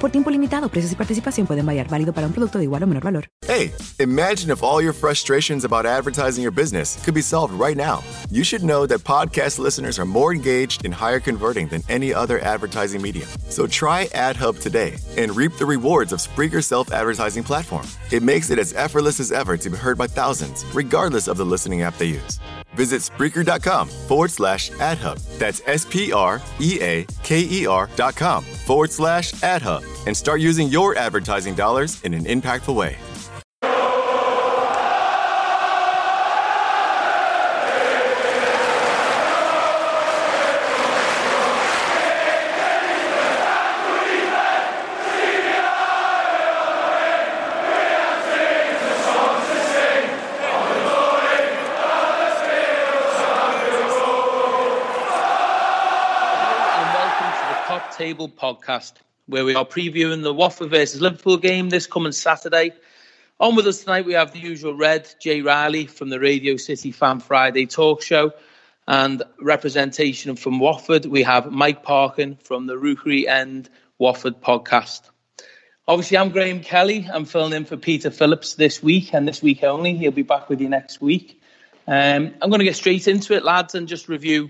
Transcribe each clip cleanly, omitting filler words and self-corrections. Por tiempo limitado, precios y participación pueden variar. Válido para un producto de igual o menor valor. Hey, imagine if all your frustrations about advertising your business could be solved right now. You should know that podcast listeners are more engaged and higher converting than any other advertising medium. So try AdHub today and reap the rewards of Spreaker's self-advertising platform. It makes it as effortless as ever to be heard by thousands, regardless of the listening app they use. Visit Spreaker.com/AdHub. That's SPREAKER.com/AdHub and start using your advertising dollars in an impactful way. Table podcast, where we are previewing the Watford versus Liverpool game this coming Saturday. On with us tonight, we have the usual Red, Jay Riley from the Radio City Fan Friday talk show, and representation from Watford, we have Mike Parkin from the Rookery End Watford podcast. Obviously, I'm Graham Kelly. I'm filling in for Peter Phillips this week, and this week only. He'll be back with you next week. I'm going to get straight into it, lads, and just review,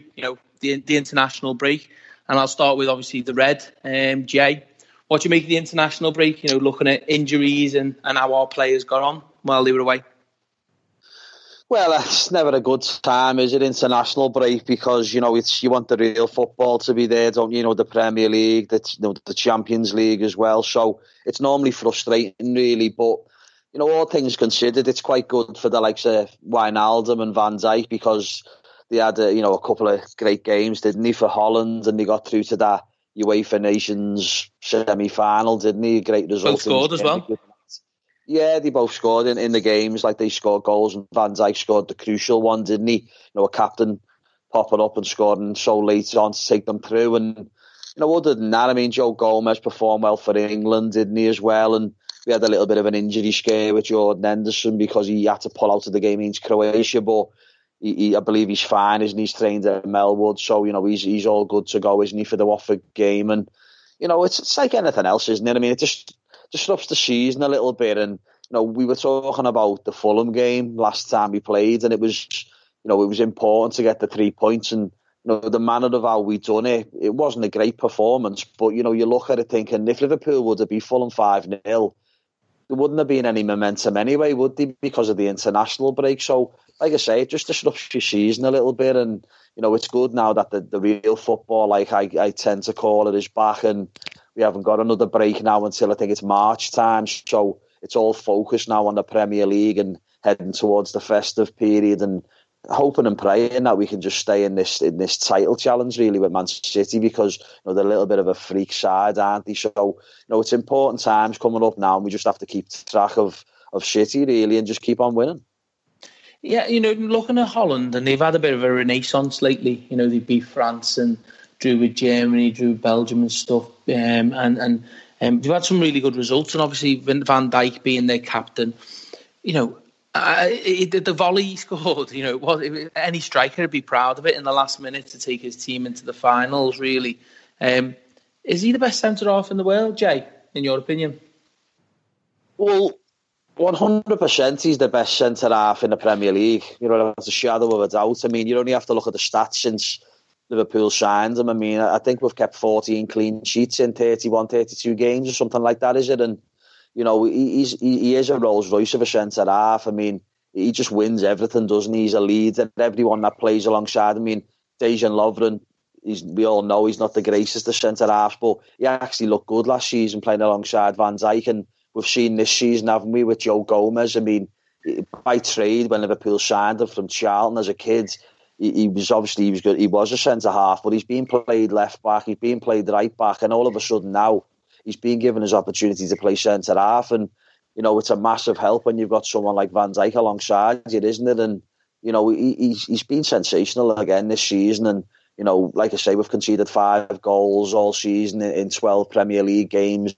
the international break. And I'll start with, obviously, the Red. Jay, what do you make of the international break? Looking at injuries and how our players got on while they were away. Well, that's never a good time, is it, international break? Because, you want the real football to be there, don't you? The Premier League, the Champions League as well. So it's normally frustrating, really. But, all things considered, it's quite good for the likes of Wijnaldum and Van Dijk because... they had, a couple of great games, didn't he, for Holland? And they got through to that UEFA Nations semi-final, didn't he? Great result. Both scored as well. Yeah, they both scored in the games. Like, they scored goals, and Van Dijk scored the crucial one, didn't he? A captain popping up and scoring so late on to take them through. And, other than that, Joe Gomez performed well for England, didn't he, as well? And we had a little bit of an injury scare with Jordan Henderson because he had to pull out of the game against Croatia, but... I believe he's fine, isn't he? He's trained at Melwood, so, he's all good to go, isn't he, for the Watford game? And, it's like anything else, isn't it? It just disrupts the season a little bit. And, we were talking about the Fulham game last time we played, and it was important to get the 3 points. And, the manner of how we done it, it wasn't a great performance. But, you look at it thinking, if Liverpool would have beat Fulham 5-0, there wouldn't have been any momentum anyway, would there, because of the international break? So, like I say, it just disrupts your season a little bit. And, it's good now that the real football, like I tend to call it, is back. And we haven't got another break now until I think it's March time. So it's all focused now on the Premier League and heading towards the festive period and hoping and praying that we can just stay in this title challenge, really, with Man City, because they're a little bit of a freak side, aren't they? So, it's important times coming up now, and we just have to keep track of City, really, and just keep on winning. Yeah, looking at Holland, and they've had a bit of a renaissance lately. They beat France and drew with Germany, drew with Belgium and stuff. They've had some really good results. And obviously, Van Dijk being their captain, the volley he scored, any striker would be proud of it in the last minute to take his team into the finals, really. Is he the best centre-half in the world, Jay, in your opinion? Well... 100% he's the best centre-half in the Premier League. That's a shadow of a doubt. You only have to look at the stats since Liverpool signed him. I think we've kept 14 clean sheets in 31, 32 games or something like that, is it? And, he is a Rolls-Royce of a centre-half. He just wins everything, doesn't he? He's a leader. And everyone that plays alongside him. Dejan Lovren, we all know he's not the greatest of centre-halves, but he actually looked good last season playing alongside Van Dijk, and we've seen this season, haven't we, with Joe Gomez? By trade, when Liverpool signed him from Charlton as a kid, he was good. He was a centre half, but he's been played left back, he's been played right back, and all of a sudden now he's been given his opportunity to play centre-half, and, you know, it's a massive help when you've got someone like Van Dijk alongside you, isn't it? And, you know, he's been sensational again this season, and, you know, like I say, we've conceded 5 goals all season in 12 Premier League games.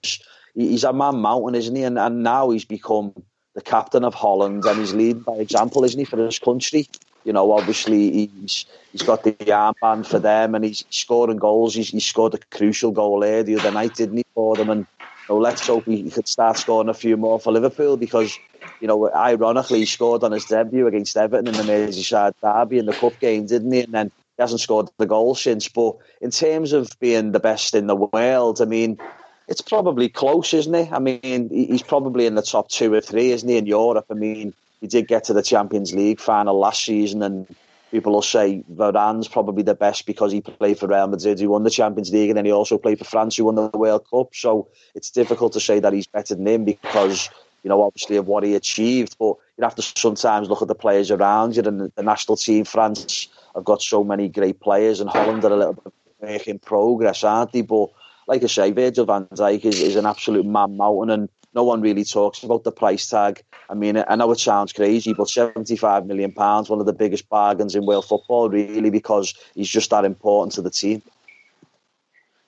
He's a man mountain, isn't he? And now he's become the captain of Holland, and he's leading by example, isn't he, for his country? You know, obviously he's got the armband for them, and he's scoring goals. He scored a crucial goal there the other night, didn't he, for them? And, you know, let's hope he could start scoring a few more for Liverpool, because, you know, ironically, he scored on his debut against Everton in the Merseyside derby in the cup game, didn't he? And then he hasn't scored the goal since. But in terms of being the best in the world, I mean, it's probably close, isn't it? I mean, he's probably in the top 2 or 3, isn't he, in Europe? I mean, he did get to the Champions League final last season, and people will say Varane's probably the best because he played for Real Madrid, who won the Champions League, and then he also played for France, who won the World Cup. So it's difficult to say that he's better than him because, you know, obviously of what he achieved. But you have to sometimes look at the players around you, and the national team, France, have got so many great players, and Holland are a little bit work in progress, aren't they? But like I say, Virgil van Dijk is an absolute man mountain, and no one really talks about the price tag. I mean, I know it sounds crazy, but £75 million, one of the biggest bargains in world football, really, because he's just that important to the team.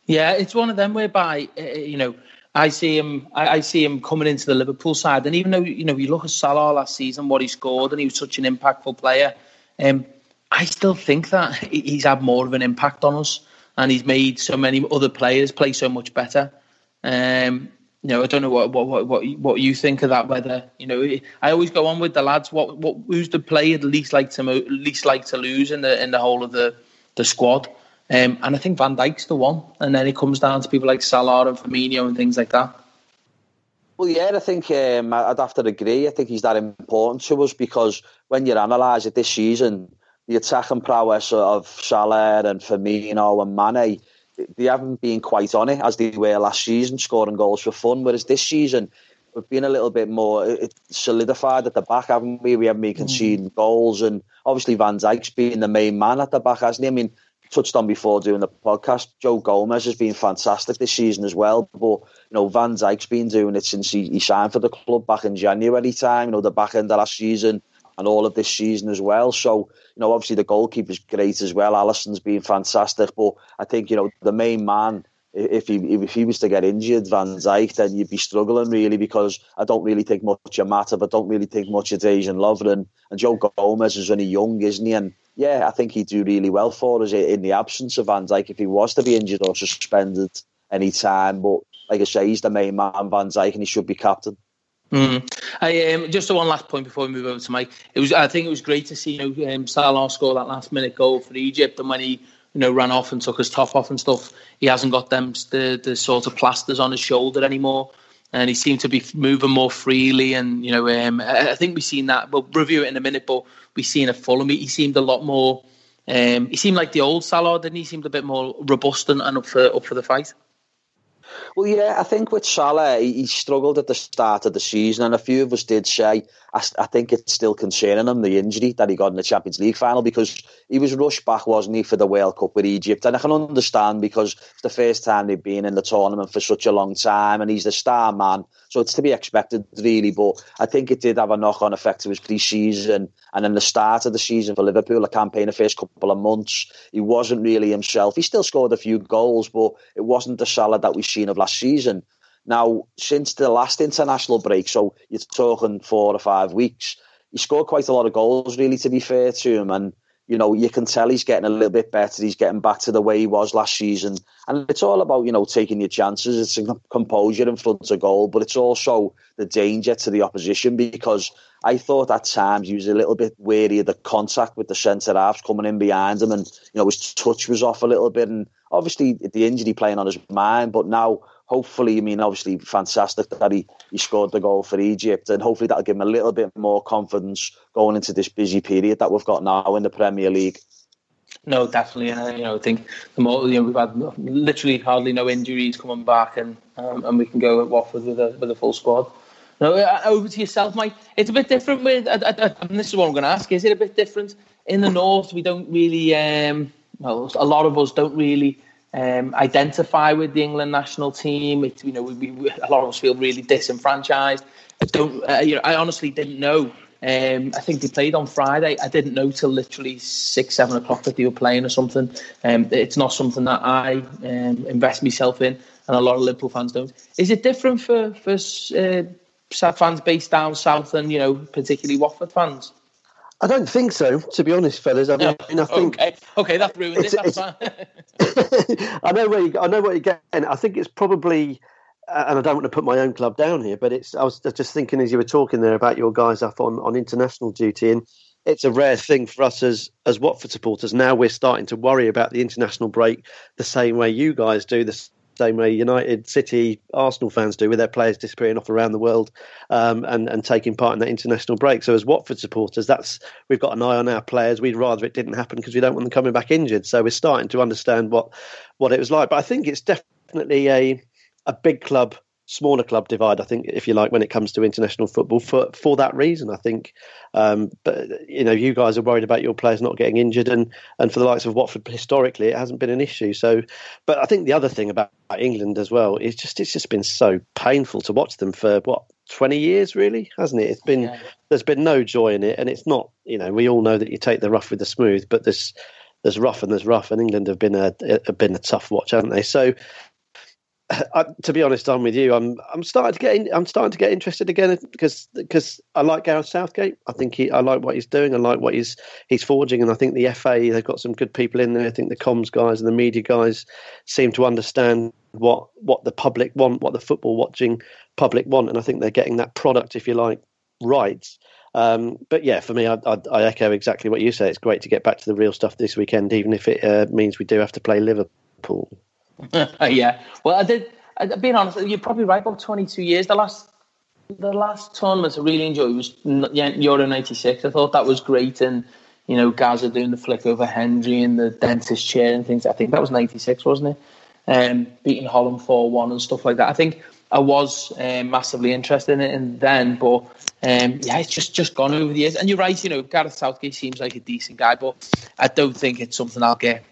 Yeah, it's one of them whereby, you know, I see him coming into the Liverpool side, and even though, you know, you look at Salah last season, what he scored, and he was such an impactful player, I still think that he's had more of an impact on us, and he's made so many other players play so much better. You know, I don't know what you think of that. Whether, you know, I always go on with the lads. Who's the player least like to lose in the whole of the squad? And I think Van Dijk's the one. And then it comes down to people like Salah and Fabinho and things like that. Well, yeah, I think I'd have to agree. I think he's that important to us, because when you analyse it this season, the attacking prowess of Salah and Firmino and Mane, they haven't been quite on it as they were last season, scoring goals for fun. Whereas this season, we've been a little bit more solidified at the back, haven't we? We haven't been conceding goals. And obviously Van Dijk's been the main man at the back, hasn't he? I mean, touched on before doing the podcast, Joe Gomez has been fantastic this season as well. But, you know, Van Dijk's been doing it since he signed for the club back in January time, you know, the back end of last season, and all of this season as well. So, you know, obviously the goalkeeper's great as well. Alisson's been fantastic. But I think, you know, the main man, if he was to get injured, Van Dijk, then you'd be struggling, really, because I don't really think much of Matip. I don't really think much of Dejan Lovren. And Joe Gomez is only young, isn't he? And, yeah, I think he'd do really well for us in the absence of Van Dijk if he was to be injured or suspended any time. But, like I say, he's the main man, Van Dijk, and he should be captain. Just one last point before we move over to Mike. I think it was great to see, you know, Salah score that last minute goal for Egypt, and when he, you know, ran off and took his top off and stuff, he hasn't got them the sort of plasters on his shoulder anymore, and he seemed to be moving more freely. And, you know, I think we've seen that. We'll review it in a minute, but we've seen at Fulham he seemed a lot more. He seemed like the old Salah, didn't he? He seemed a bit more robust and up for the fight. Well, yeah, I think with Salah, he struggled at the start of the season, and a few of us did say, I think it's still concerning him, the injury that he got in the Champions League final, because he was rushed back, wasn't he, for the World Cup with Egypt. And I can understand, because it's the first time they've been in the tournament for such a long time, and he's the star man, so it's to be expected, really. But I think it did have a knock-on effect to his pre-season, and then the start of the season for Liverpool, a campaign the first couple of months, he wasn't really himself. He still scored a few goals, but it wasn't the Salah that we've seen of last season. Now, since the last international break, so you're talking 4 or 5 weeks, he scored quite a lot of goals, really, to be fair to him. And, you know, you can tell he's getting a little bit better. He's getting back to the way he was last season. And it's all about, you know, taking your chances. It's composure in front of goal, but it's also the danger to the opposition, because I thought at times he was a little bit wary of the contact with the centre-halves coming in behind him, and, you know, his touch was off a little bit. And obviously the injury playing on his mind, but now, hopefully, I mean, obviously fantastic that he scored the goal for Egypt, and hopefully that'll give him a little bit more confidence going into this busy period that we've got now in the Premier League. No, definitely. And, you know, I think the more, you know, we've had literally hardly no injuries coming back, and we can go at Watford with a full squad. No, over to yourself, Mike. It's a bit different with, and this is what I'm going to ask, is it a bit different in the north? We don't really, well, a lot of us don't really identify with the England national team. It, you know, we a lot of us feel really disenfranchised. I honestly didn't know. I think they played on Friday. I didn't know till literally 6-7 o'clock that they were playing or something. It's not something that I invest myself in, and a lot of Liverpool fans don't. Is it different for fans based down south and, you know, particularly Watford fans? I don't think so, to be honest, fellas. I mean, I think okay, that ruined it. That's fine. I know what you're getting. I think it's probably. And I don't want to put my own club down here, but it's. I was just thinking as you were talking there about your guys up on international duty, and it's a rare thing for us as Watford supporters. Now we're starting to worry about the international break the same way you guys do, the same way United, City, Arsenal fans do, with their players disappearing off around the world and taking part in that international break. So as Watford supporters, we've got an eye on our players. We'd rather it didn't happen because we don't want them coming back injured. So we're starting to understand what it was like. But I think it's definitely a big club, smaller club divide, I think, if you like, when it comes to international football for that reason, I think. But, you know, you guys are worried about your players not getting injured, and for the likes of Watford, historically, it hasn't been an issue. So, but I think the other thing about England as well is it's just been so painful to watch them for, 20 years, really, hasn't it? It's been, There's been no joy in it, and it's not, you know, we all know that you take the rough with the smooth, but there's rough and there's rough, and England have been a tough watch, haven't they? So, to be honest, I'm with you. I'm starting to get interested again because I like Gareth Southgate. I think I like what he's doing. I like what he's forging, and I think the FA, they've got some good people in there. I think the comms guys and the media guys seem to understand what the public want, what the football watching public want, and I think they're getting that product, if you like, right. But yeah, for me, I echo exactly what you say. It's great to get back to the real stuff this weekend, even if it means we do have to play Liverpool. Yeah, well, being honest, you're probably right. About 22 years, the last tournament I really enjoyed was Euro 96. I thought that was great, and you know, Gazza doing the flick over Hendry and the dentist chair and things. I think that was 96, wasn't it? Beating Holland 4-1 and stuff like that. I think I was massively interested in it, and then, but yeah, it's just gone over the years. And you're right, you know, Gareth Southgate seems like a decent guy, but I don't think it's something I'll get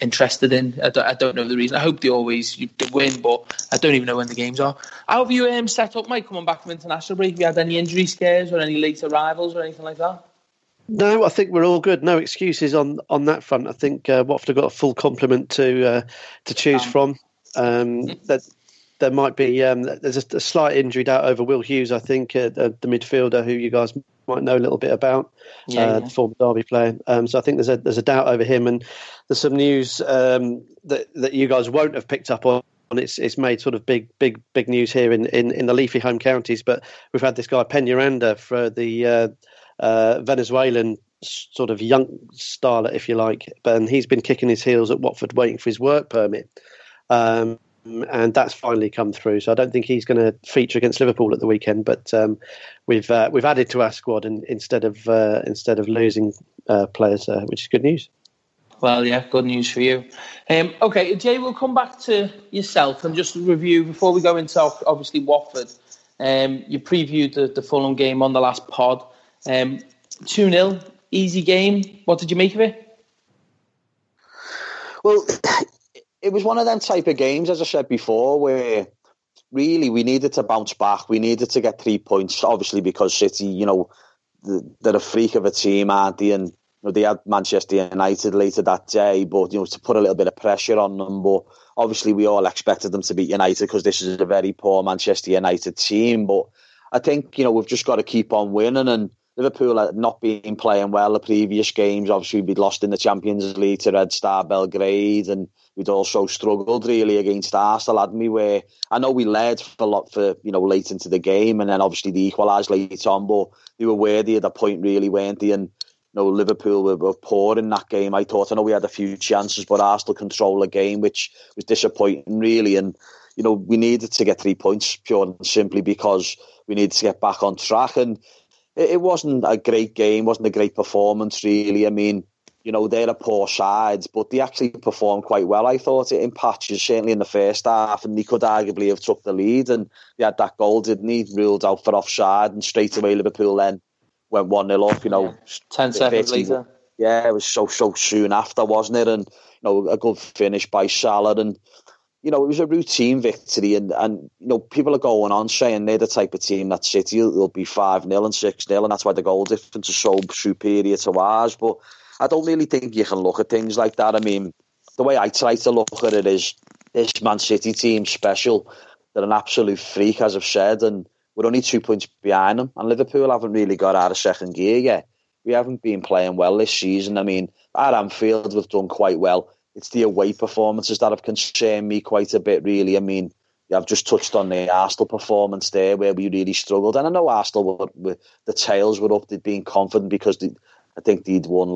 interested in. I don't know the reason. I hope they always win, but I don't even know when the games are. How have you set up, Mike, coming back from international break? Have you had any injury scares or any late arrivals or anything like that? No, I think we're all good. No excuses on that front. I think Watford have got a full complement to choose from. There might be there's a slight injury doubt over Will Hughes, I think, the midfielder who you guys might know a little bit about, the former Derby player. So I think there's a doubt over him, and there's some news that you guys won't have picked up on. It's made sort of big news here in the leafy home counties. But we've had this guy Peñaranda for the Venezuelan sort of young starlet, if you like, and he's been kicking his heels at Watford, waiting for his work permit. And that's finally come through, so I don't think he's going to feature against Liverpool at the weekend. But we've added to our squad, and instead of losing players, which is good news. Well, yeah, good news for you. Okay, Jay, we'll come back to yourself and just review before we go into obviously Watford. You previewed the Fulham game on the last pod. 2-0, easy game. What did you make of it? Well. It was one of them type of games, as I said before, where really we needed to bounce back. We needed to get 3 points, obviously, because City, you know, they're a freak of a team, aren't they? And you know, they had Manchester United later that day, but, you know, to put a little bit of pressure on them. But obviously we all expected them to beat United because this is a very poor Manchester United team. But I think, you know, we've just got to keep on winning. And Liverpool had not been playing well the previous games. Obviously, we'd lost in the Champions League to Red Star Belgrade, and we'd also struggled really against Arsenal, hadn't we? Where I know we led a lot for, you know, late into the game, and then obviously they equalised late on, but they were worthy of the point, really, weren't they? And you know, Liverpool were poor in that game, I thought. I know we had a few chances, but Arsenal controlled the game, which was disappointing, really. And you know, we needed to get 3 points, pure and simply, because we needed to get back on track. And it wasn't a great game, wasn't a great performance, really. I mean, you know, they're a poor side, but they actually performed quite well, I thought, in patches, certainly in the first half, and they could arguably have took the lead, and they had that goal, didn't they? Ruled out for offside, and straight away Liverpool then went 1-0 up, you know. 10 seconds later. yeah, it was so soon after, wasn't it? And, you know, a good finish by Salah, and, you know, it was a routine victory, and you know, people are going on saying they're the type of team that City will be 5-0 and 6-0, and that's why the goal difference is so superior to ours. But I don't really think you can look at things like that. I mean, the way I try to look at it is, this Man City team's special. They're an absolute freak, as I've said, and we're only 2 points behind them. And Liverpool haven't really got out of second gear yet. We haven't been playing well this season. I mean, at Anfield, we've done quite well. It's the away performances that have concerned me quite a bit, really. I mean, I've just touched on the Arsenal performance there, where we really struggled. And I know Arsenal, the tails were up. They'd been confident because I think they'd won,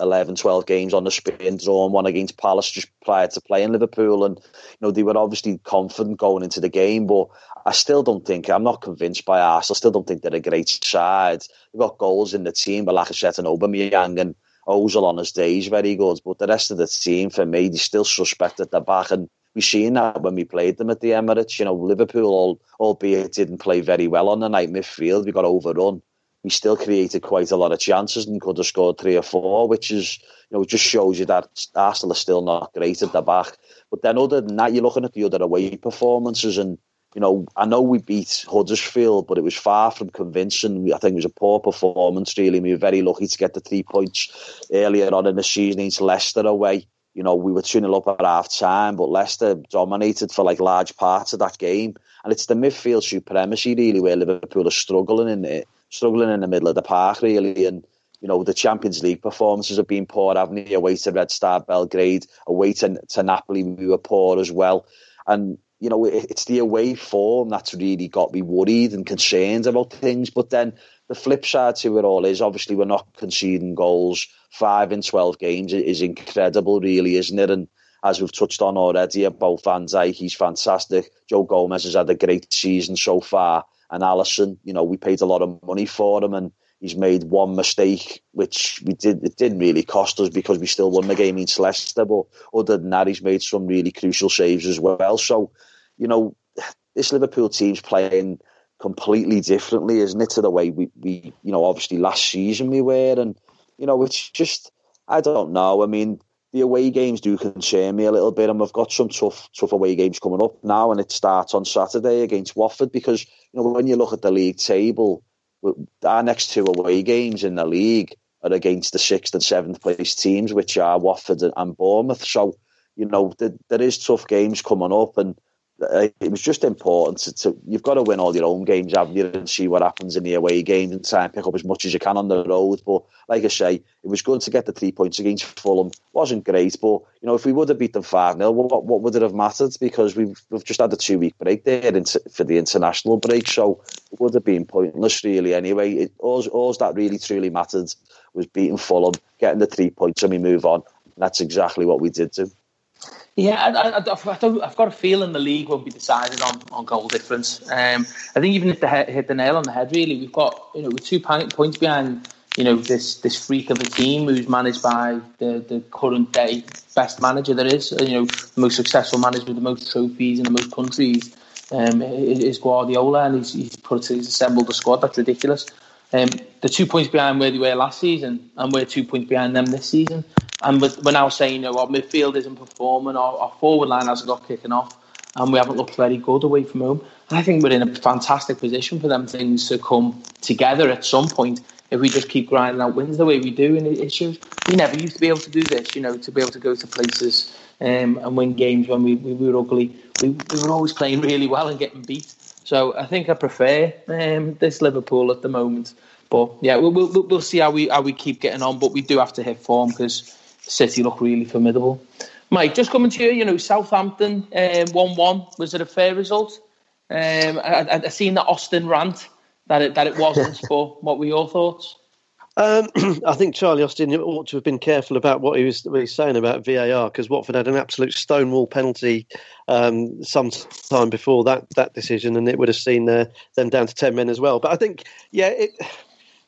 11, 12 games on the spin, drawn one against Palace just prior to playing Liverpool. And, you know, they were obviously confident going into the game, but I'm not convinced by Arsenal. I still don't think they're a great side. They've got goals in the team, but Lacazette and Aubameyang and Ozil on his day is very good. But the rest of the team, for me, they're still suspect at the back. And we've seen that when we played them at the Emirates. You know, Liverpool, albeit didn't play very well on the night midfield, we got overrun. We still created quite a lot of chances and could have scored 3 or 4, which is, you know, just shows you that Arsenal are still not great at the back. But then other than that, you're looking at the other away performances, and, you know, I know we beat Huddersfield, but it was far from convincing. I think it was a poor performance, really. We were very lucky to get the 3 points earlier on in the season against Leicester away. You know, we were 2-0 up at half-time, but Leicester dominated for, large parts of that game. And it's the midfield supremacy, really, where Liverpool are struggling in the middle of the park, really. And, you know, the Champions League performances have been poor, haven't they? Away to Red Star Belgrade, away to Napoli, we were poor as well. And, you know, it's the away form that's really got me worried and concerned about things. But then the flip side to it all is, obviously, we're not conceding goals. 5 in 12 games is incredible, really, isn't it? And as we've touched on already about Van Dijk, he's fantastic. Joe Gomez has had a great season so far. And Alisson, you know, we paid a lot of money for him, and he's made one mistake, which it didn't really cost us because we still won the game against Leicester. But other than that, he's made some really crucial saves as well. So, you know, this Liverpool team's playing completely differently, isn't it, to the way we you know, obviously last season we were. And, you know, it's just, I don't know. I mean, the away games do concern me a little bit, and we've got some tough away games coming up now, and it starts on Saturday against Watford, because, you know, when you look at the league table, our next 2 away games in the league are against the 6th and 7th place teams, which are Watford and Bournemouth. So, you know, there is tough games coming up, and it was just important you've got to win all your own games, haven't you, and see what happens in the away games and try and pick up as much as you can on the road. But like I say, it was good to get the 3 points against Fulham. Wasn't great, but, you know, if we would have beat them 5-0, what would it have mattered? Because we've just had a 2-week break there for the international break, so it would have been pointless, really, anyway. All that really truly mattered was beating Fulham, getting the 3 points, and we move on. And that's exactly what we did do. Yeah, I've got a feeling the league won't be decided on goal difference. I think even if they hit the nail on the head, really, we've got, you know, we're 2 points behind, you know, this freak of a team who's managed by the current day best manager there is, you know, the most successful manager with the most trophies in the most countries is Guardiola, and he's assembled a squad that's ridiculous. They're 2 points behind where they were last season, and we're 2 points behind them this season. And we're now saying, you know, our midfield isn't performing, our forward line hasn't got kicking off, and we haven't looked very good away from home. And I think we're in a fantastic position for them things to come together at some point if we just keep grinding out wins the way we do. And it shows we never used to be able to do this, you know, to be able to go to places and win games when we were ugly. We were always playing really well and getting beat. So I think I prefer this Liverpool at the moment. But yeah, we'll see how we keep getting on. But we do have to hit form because City look really formidable. Mike, just coming to you, you know, Southampton 1-1. Was it a fair result? I seen the Austin rant that it wasn't. But what were your thoughts? I think Charlie Austin ought to have been careful about what he was saying about VAR, because Watford had an absolute stonewall penalty some time before that decision, and it would have seen them down to 10 men as well. But I think, yeah,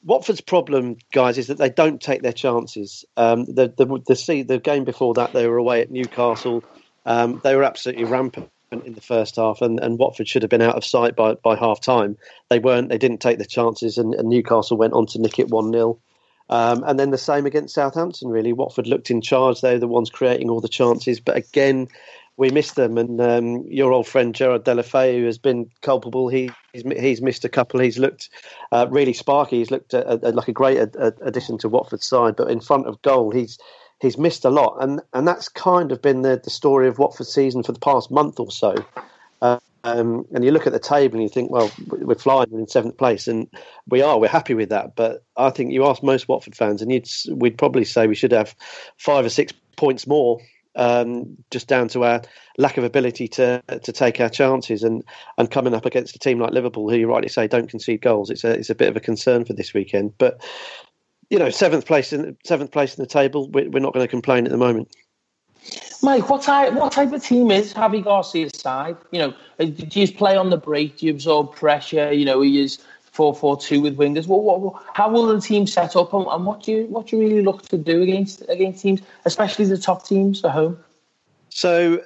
Watford's problem, guys, is that they don't take their chances. The game before that, they were away at Newcastle. They were absolutely rampant in the first half, and Watford should have been out of sight by half time. They didn't take the chances, and Newcastle went on to nick it 1-0. And then the same against Southampton, really. Watford looked in charge. They're the ones creating all the chances. But again, we missed them. And your old friend Gerard Deulofeu has been culpable. He's missed a couple. He's looked really sparky. He's looked like a great addition to Watford's side. But in front of goal, he's missed a lot. And that's kind of been the story of Watford's season for the past month or so. And you look at the table and you think, well, we're flying in seventh place, and we're happy with that. But I think you ask most Watford fans, and we'd probably say we should have 5 or 6 points more, just down to our lack of ability to take our chances. And coming up against a team like Liverpool, who you rightly say don't concede goals, it's a bit of a concern for this weekend. But you know, seventh place in the table, we're not going to complain at the moment. Mike, what type of team is Javi Garcia's side? You know, do you play on the break? Do you absorb pressure? You know, he is 4-4-2 with wingers. How will the team set up, and what do you really look to do against teams, especially the top teams at home? So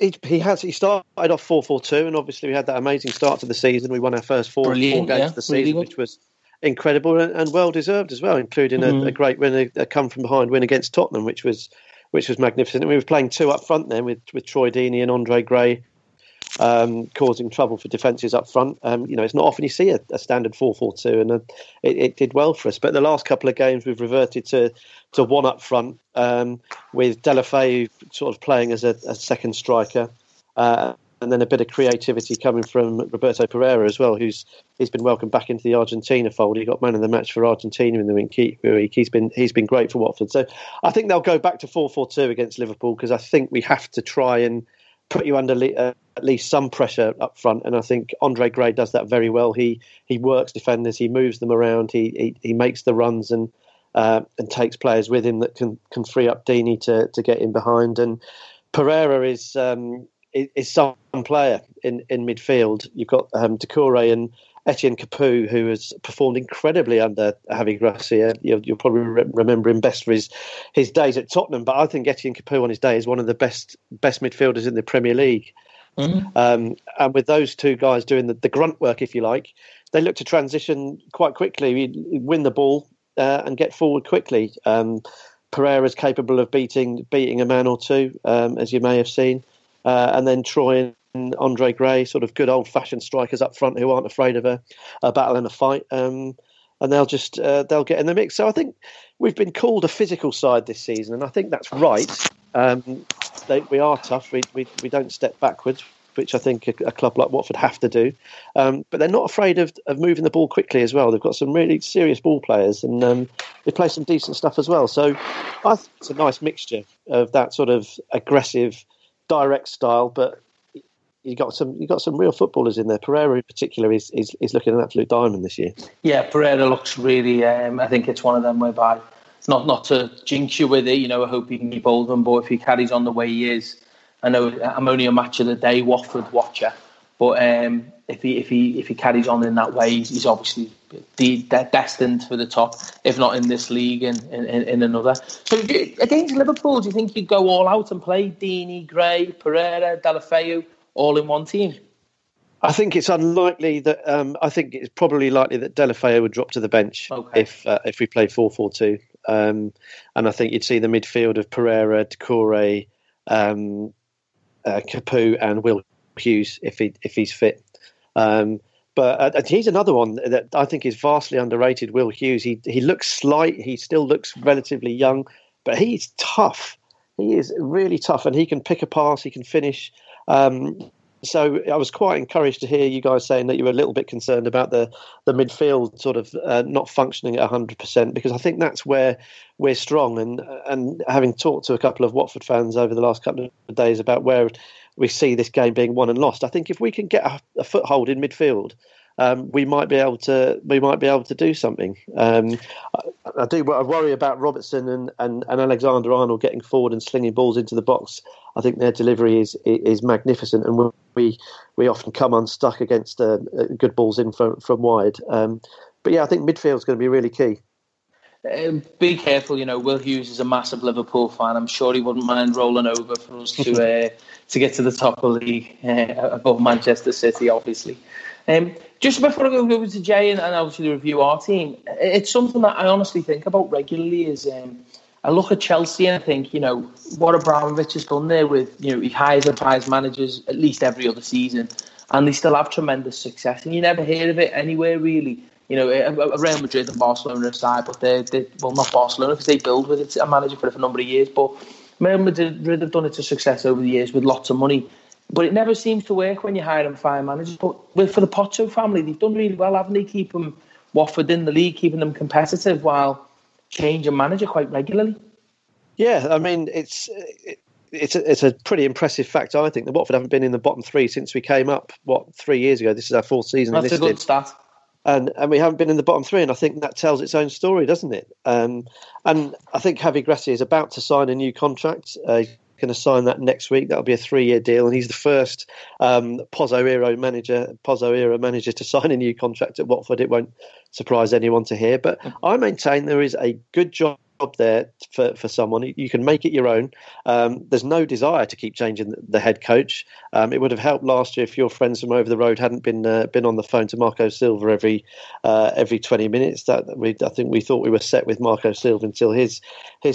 he started off 4-4-2, and obviously we had that amazing start to the season. We won our first four games of the season, really, which was incredible and well deserved as well, including a great win, a come from behind win against Tottenham, which was magnificent. And we were playing two up front then with Troy Deeney and Andre Gray, causing trouble for defences up front. You know, it's not often you see a standard 4-4-2, and it did well for us. But the last couple of games, we've reverted to one up front, with Deulofeu sort of playing as a second striker, and then a bit of creativity coming from Roberto Pereyra as well, he's been welcomed back into the Argentina fold. He got man of the match for Argentina in the week. He's been great for Watford. So I think they'll go back to 4-4-2 against Liverpool, because I think we have to try and put you under at least some pressure up front. And I think Andre Gray does that very well. He works defenders, he moves them around, he makes the runs and takes players with him that can free up Deeney to get in behind. And Pereyra is some player in midfield. You've got Doucouré and Etienne Capoue, who has performed incredibly under Javi Gracia. You'll probably remember him best for his days at Tottenham, but I think Etienne Capoue on his day is one of the best midfielders in the Premier League. Mm-hmm. And with those two guys doing the grunt work, if you like, they look to transition quite quickly. You win the ball and get forward quickly. Pereyra is capable of beating a man or two, as you may have seen. And then Troy and Andre Gray, sort of good old-fashioned strikers up front who aren't afraid of a battle and a fight, and they'll get in the mix. So I think we've been called a physical side this season, and I think that's right. We are tough. We don't step backwards, which I think a club like Watford have to do. But they're not afraid of moving the ball quickly as well. They've got some really serious ball players, and they play some decent stuff as well. So I think it's a nice mixture of that sort of aggressive, direct style, but you got some real footballers in there. Pereyra in particular is looking an absolute diamond this year. Yeah, Pereyra looks really. I think it's one of them whereby not to jinx you with it. You know, I hope he can keep hold of him, but if he carries on the way he is, I know I'm only a match of the day Watford watcher, but if he carries on in that way, he's obviously destined for the top, if not in this league, in another. So against Liverpool, do you think you go all out and play Deeney, Gray, Pereyra, Deulofeu all in one team? I think it's unlikely that. I think it's probably likely that Deulofeu would drop to the bench if we play 4-4-2, and I think you'd see the midfield of Pereyra, Doucouré, Capoue, and Will Hughes if he's fit. But he's another one that I think is vastly underrated, Will Hughes. He looks slight. He still looks relatively young, but he's tough. He is really tough, and he can pick a pass. He can finish. So I was quite encouraged to hear you guys saying that you were a little bit concerned about the midfield sort of not functioning at 100%, because I think that's where we're strong. And having talked to a couple of Watford fans over the last couple of days about where we see this game being won and lost, I think if we can get a foothold in midfield, we might be able to do something. I worry about Robertson and Alexander-Arnold getting forward and slinging balls into the box. I think their delivery is magnificent, and we often come unstuck against good balls in from wide. But yeah, I think midfield's going to be really key. Be careful, you know. Will Hughes is a massive Liverpool fan. I'm sure he wouldn't mind rolling over for us to get to the top of the league above Manchester City, obviously. Just before I go over to Jay and obviously review our team, it's something that I honestly think about regularly is I look at Chelsea and I think, you know, what Abramovich has done there with, you know, he hires and fires managers at least every other season and they still have tremendous success. And you never hear of it anywhere, really. You know, Real Madrid and Barcelona aside, but they're well, not Barcelona because they build with it, a manager for it for a number of years, but Real Madrid have done it to success over the years with lots of money. But it never seems to work when you hire and fire managers. But for the Pozzo family, they've done really well, haven't they? Keeping Watford in the league, keeping them competitive while changing manager quite regularly. Yeah, I mean, it's a pretty impressive fact, I think. The Watford haven't been in the bottom three since we came up, 3 years ago? This is our fourth season. That's listed. A good stat. And we haven't been in the bottom three, and I think that tells its own story, doesn't it? And I think Javi Gracia is about to sign a new contract. Going to sign that next week. That'll be a 3-year deal, and he's the first Pozzo era manager to sign a new contract at Watford. It won't surprise anyone to hear, but I maintain there is a good job there for someone. You can make it your own. There's no desire to keep changing the head coach. It would have helped last year if your friends from over the road hadn't been on the phone to Marco Silva every 20 minutes. I think we thought we were set with Marco Silva until his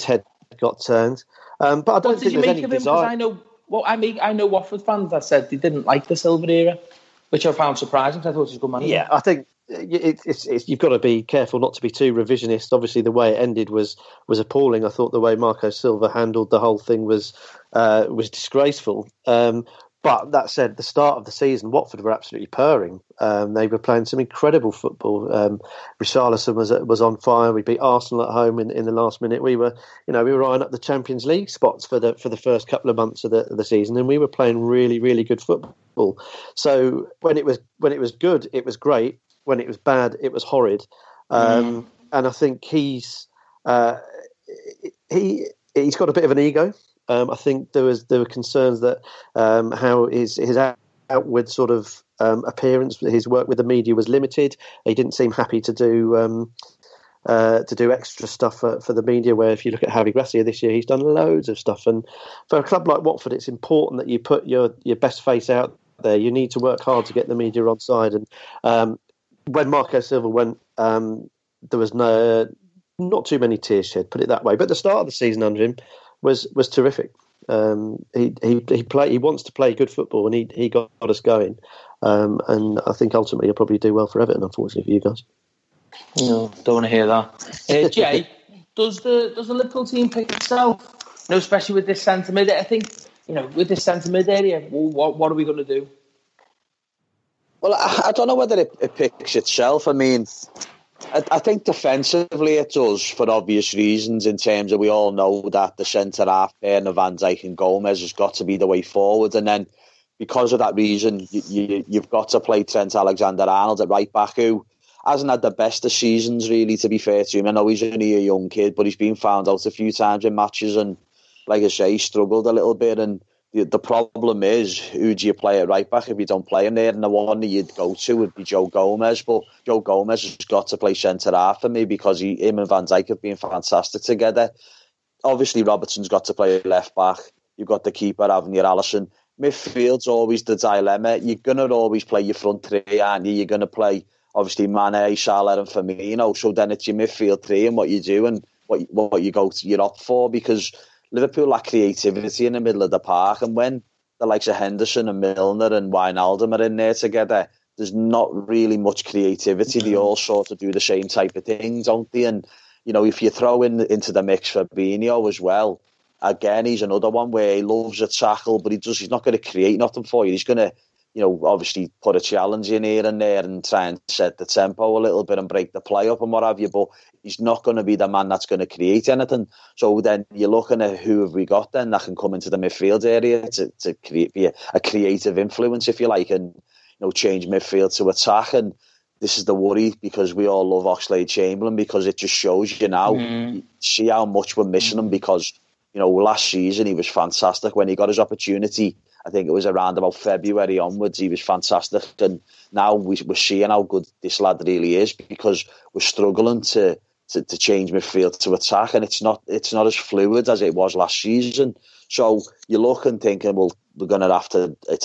head got turned. But I don't think there's any desire. I know Watford fans that said they didn't like the Silva era, which I found surprising because I thought it was a good manager. Yeah, I think you've got to be careful not to be too revisionist. Obviously, the way it ended was appalling. I thought the way Marco Silva handled the whole thing was disgraceful. But that said, the start of the season, Watford were absolutely purring. They were playing some incredible football. Richarlison was on fire. We beat Arsenal at home in the last minute. We were eyeing up the Champions League spots for the first couple of months of the season, and we were playing really, really good football. So when it was good, it was great. When it was bad, it was horrid. And I think he's got a bit of an ego. I think there were concerns that how his outward sort of appearance, his work with the media was limited. He didn't seem happy to do extra stuff for the media, where if you look at Javi Gracia this year, he's done loads of stuff. And for a club like Watford, it's important that you put your best face out there. You need to work hard to get the media on side. And when Marco Silva went, there was not too many tears shed, put it that way. But the start of the season under him was terrific. He wants to play good football, and he got us going. And I think ultimately he'll probably do well for Everton, unfortunately for you guys. No, don't want to hear that. Jay, does the Liverpool team pick itself? No, especially with this centre mid. I think, you know, with this centre mid area, what are we going to do? Well, I don't know whether it picks itself. I mean, I think defensively it does, for obvious reasons, in terms of we all know that the centre-half pair of Van Dijk and Gomez has got to be the way forward. And then because of that reason, you've got to play Trent Alexander-Arnold at right-back, who hasn't had the best of seasons, really, to be fair to him. I know he's only a young kid, but he's been found out a few times in matches and, like I say, struggled a little bit. And the problem is, who do you play at right back if you don't play him there? And the one that you'd go to would be Joe Gomez. But Joe Gomez has got to play centre half for me, because him and Van Dijk have been fantastic together. Obviously, Robertson's got to play left back. You've got the keeper having your Alisson. Midfield's always the dilemma. You're going to always play your front three, aren't you? You're going to play, obviously, Mane, Salah and Firmino. So then it's your midfield three and what you do and what you go to your opt for, because Liverpool lack creativity in the middle of the park, and when the likes of Henderson and Milner and Wijnaldum are in there together, there's not really much creativity. They all sort of do the same type of thing, don't they? And, you know, if you throw into the mix Fabinho as well, again, he's another one where he loves a tackle, but he's not going to create nothing for you. He's going to, you know, obviously put a challenge in here and there and try and set the tempo a little bit and break the play up and what have you, but he's not going to be the man that's going to create anything. So then you're looking at who have we got then that can come into the midfield area to create, be a creative influence, if you like, and, you know, change midfield to attack. And this is the worry, because we all love Oxlade-Chamberlain, because it just shows you now, you see how much we're missing him, because, you know, last season he was fantastic when he got his opportunity. I think it was around about February onwards. He was fantastic. And now we're seeing how good this lad really is, because we're struggling to change midfield to attack. And it's not as fluid as it was last season. So you look and thinking, well, it's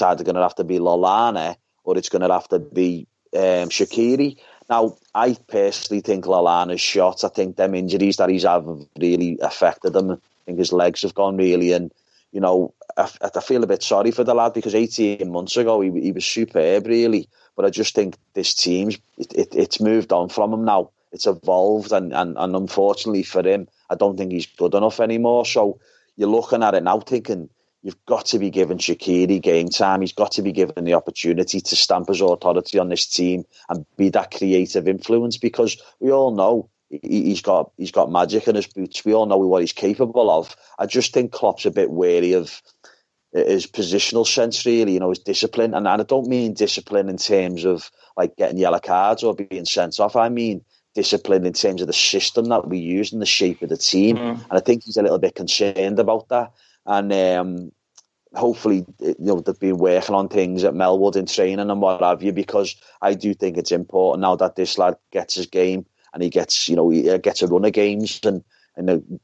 either going to have to be Lallana or it's going to have to be Shaqiri. Now, I personally think Lallana's shot, I think them injuries that he's had have really affected him. I think his legs have gone really, and, you know, I feel a bit sorry for the lad because 18 months ago he was superb, really. But I just think this team's it's moved on from him now. It's evolved, and unfortunately for him, I don't think he's good enough anymore. So you're looking at it now thinking, you've got to be given Shaqiri game time. He's got to be given the opportunity to stamp his authority on this team and be that creative influence, because we all know he's got magic in his boots. We all know what he's capable of. I just think Klopp's a bit wary of his positional sense, really, you know, his discipline. And I don't mean discipline in terms of like getting yellow cards or being sent off. I mean discipline in terms of the system that we use and the shape of the team. Mm. And I think he's a little bit concerned about that. And hopefully, you know, they've been working on things at Melwood in training and what have you, because I do think it's important now that this lad gets his game and he gets, you know, he gets a run of games and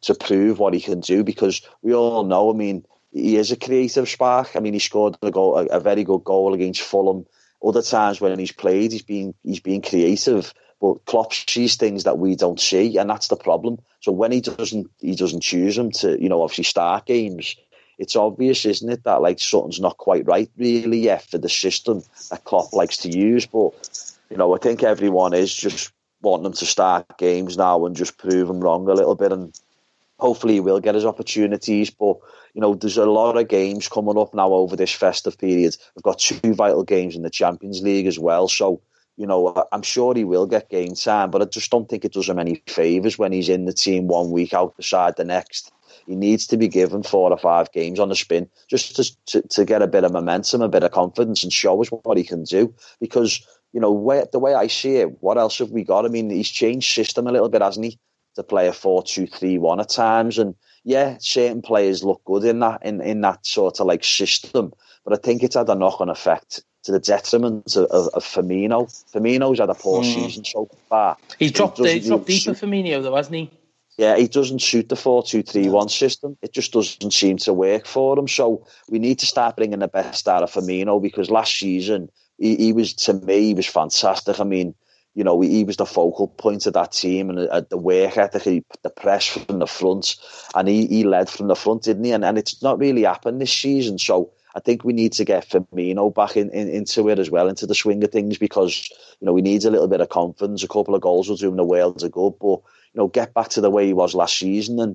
to prove what he can do, because we all know, I mean, he is a creative spark. I mean, he scored a very good goal against Fulham. Other times when he's played, he's been creative. But Klopp sees things that we don't see, and that's the problem. So when he doesn't choose him to, you know, obviously start games, it's obvious, isn't it, that like something's not quite right really yet for the system that Klopp likes to use. But, you know, I think everyone is just wanting him to start games now and just prove him wrong a little bit, and hopefully he will get his opportunities. But, you know, there's a lot of games coming up now over this festive period. We've got two vital games in the Champions League as well, so, you know, I'm sure he will get game time, but I just don't think it does him any favours when he's in the team one week, out the side the next. He needs to be given 4 or 5 games on the spin just to get a bit of momentum, a bit of confidence, and show us what he can do. Because, you know, the way I see it, what else have we got? I mean, he's changed system a little bit, hasn't he? To play a 4-2-3-1 at times. And yeah, certain players look good in that, in that sort of like system. But I think it's had a knock-on effect to the detriment of Firmino. Firmino's had a poor season so far. He's dropped deeper Firmino though, hasn't he? Yeah, he doesn't suit the 4-2-3-1 system. It just doesn't seem to work for him. So we need to start bringing the best out of Firmino, because last season he was, to me, he was fantastic. I mean, you know, he was the focal point of that team, and the work ethic, the press from the front, and he led from the front, didn't he? And it's not really happened this season. So I think we need to get Firmino back into it as well, into the swing of things, because, you know, he needs a little bit of confidence. A couple of goals will do him the world of good, but, you know, get back to the way he was last season. And,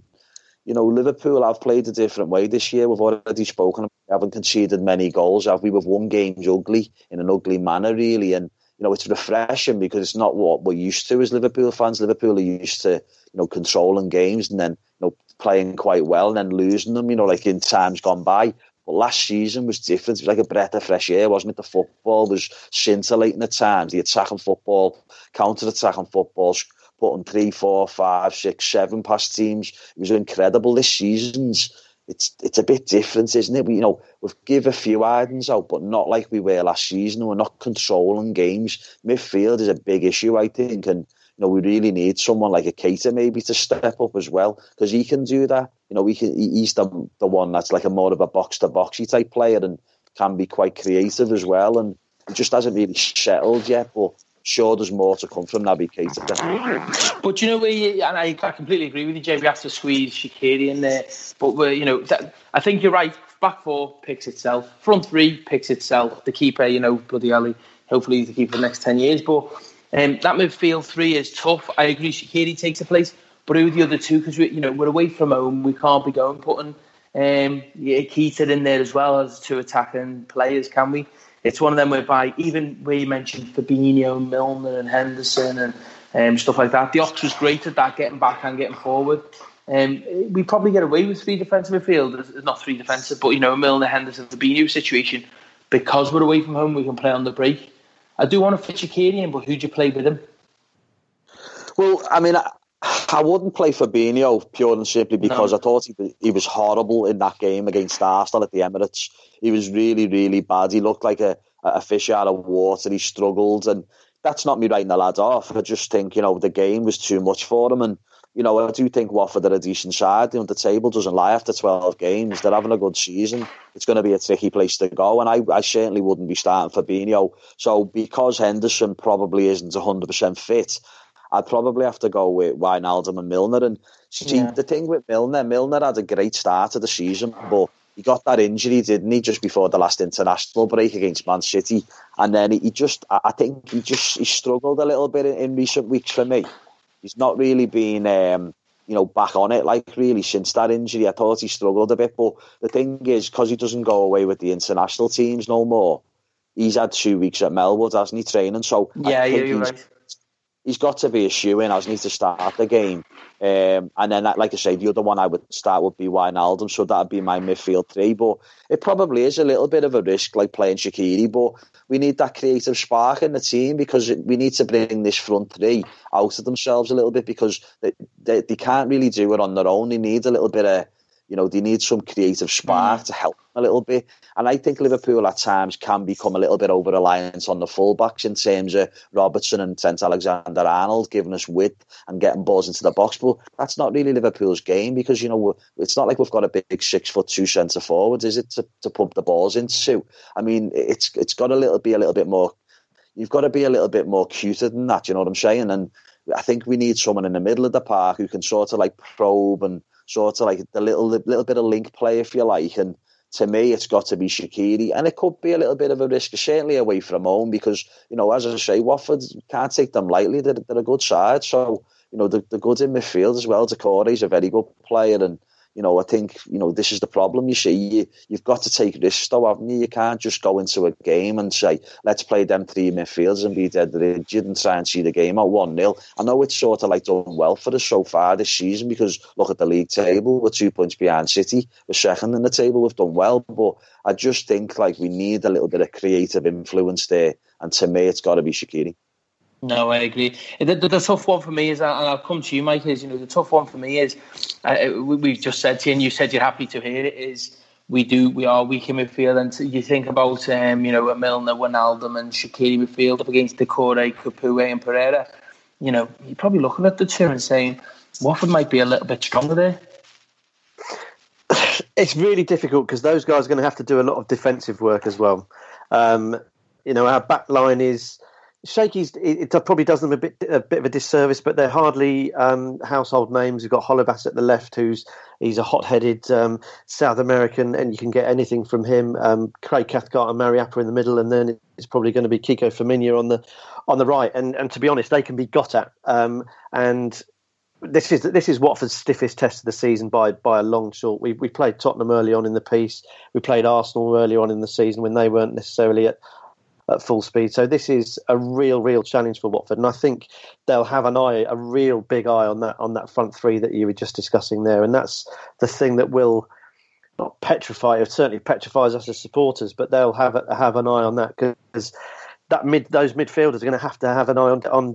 you know, Liverpool have played a different way this year. We've already spoken. We haven't conceded many goals, have we? We've won games ugly, in an ugly manner, really. And, you know, it's refreshing, because it's not what we're used to as Liverpool fans. Liverpool are used to, you know, controlling games and then, you know, playing quite well and then losing them, you know, like in times gone by. But last season was different. It was like a breath of fresh air, wasn't it? The football was scintillating at times. The attacking football, counter-attacking football, putting 3, 4, 5, 6, 7 past teams. It was incredible. This season's, it's a bit different, isn't it? We, you know, we've given a few idens out, but not like we were last season. We're not controlling games. Midfield is a big issue, I think, and, you know, we really need someone like a Keita maybe to step up as well, because he can do that. You know, he's the one that's like a more of a box-to-boxy type player and can be quite creative as well. And it just hasn't really settled yet, but sure there's more to come from Naby Keita. But, you know, and I completely agree with you, Jay, we have to squeeze Shaqiri in there. But, you know, I think you're right. Back four picks itself. Front three picks itself. The keeper, you know, bloody hell, hopefully he's the keeper for the next 10 years, but... that midfield three is tough. I agree, Shaqiri takes a place, but who are the other two? Because we're away from home. We can't be going putting Keita in there as well as two attacking players, can we? It's one of them whereby, even where you mentioned Fabinho, Milner and Henderson and stuff like that, the Ox was great at that, getting back and getting forward. We probably get away with three defensive midfielders, not three defensive, but, you know, Milner, Henderson, Fabinho situation. Because we're away from home, we can play on the break. I do want to fit Shaqiri in, but who'd you play with him? Well, I mean, I wouldn't play Fabinho, pure and simply because I thought he was horrible in that game against Arsenal at the Emirates. He was really, really bad. He looked like a fish out of water. He struggled, and that's not me writing the lad off. I just think, you know, the game was too much for him, and, you know, I do think Watford are a decent side. You know, the table doesn't lie after 12 games. They're having a good season. It's going to be a tricky place to go. And I certainly wouldn't be starting Fabinho. So because Henderson probably isn't 100% fit, I'd probably have to go with Wijnaldum and Milner. And see, the thing with Milner had a great start to the season, but he got that injury, didn't he, just before the last international break against Man City. And then he struggled a little bit in recent weeks for me. He's not really been, back on it, really, since that injury. I thought he struggled a bit. But the thing is, because he doesn't go away with the international teams no more, he's had 2 weeks at Melwood, hasn't he, training? So yeah, you're right. He's got to be a shoe-in, hasn't he, to start the game. And then, like I say, the other one I would start would be Wijnaldum, so that would be my midfield three. But it probably is a little bit of a risk, like playing Shaqiri, but we need that creative spark in the team because we need to bring this front three out of themselves a little bit because they can't really do it on their own. They need a little bit of, they need some creative spark to help them a little bit. And I think Liverpool at times can become a little bit over-reliant on the fullbacks in terms of Robertson and Trent Alexander-Arnold giving us width and getting balls into the box. But that's not really Liverpool's game because, it's not like we've got a big 6'2" centre forward, is it, to pump the balls into? I mean, it's got to be a little bit more, you've got to be a little bit more cuter than that, you know what I'm saying? And I think we need someone in the middle of the park who can sort of probe and sort of the little bit of link play, if you like. And to me, it's got to be Shaqiri. And it could be a little bit of a risk, certainly away from home, because, as I say, Watford can't take them lightly. They're a good side. So, they're good in midfield as well. Doucouré's a very good player. And, I think, this is the problem. You see, you've got to take risks, though, haven't you? You can't just go into a game and say, let's play them three midfielders and be dead rigid and try and see the game out 1-0. I know it's sort of done well for us so far this season because look at the league table. We're 2 points behind City. We're second in the table. We've done well. But I just think we need a little bit of creative influence there. And to me, it's got to be Shaqiri. No, I agree. The tough one for me is, and I'll come to you, Mike, is, the tough one for me is, we've just said to you, and you said you're happy to hear it, is we are weak in midfield. And you think about, Milner, Wijnaldum and Shaqiri midfield up against Doucouré, Capoue and Pereyra. You're probably looking at the two and saying, Watford might be a little bit stronger there. It's really difficult because those guys are going to have to do a lot of defensive work as well. Our back line is... Shakey's, it probably does them a bit of a disservice, but they're hardly household names. We've got Holobas at the left, he's a hot-headed South American, and you can get anything from him. Craig Cathcart and Mariappa in the middle, and then it's probably going to be Kiko Firmino on the right. And to be honest, they can be got at. And this is Watford's stiffest test of the season by a long shot. We played Tottenham early on in the piece. We played Arsenal early on in the season when they weren't necessarily at full speed. So this is a real challenge for Watford, and I think they'll have a real big eye on that front three that you were just discussing there, and that's the thing that will not petrify, it certainly petrifies us as supporters, but they'll have an eye on that because those midfielders are going to have an eye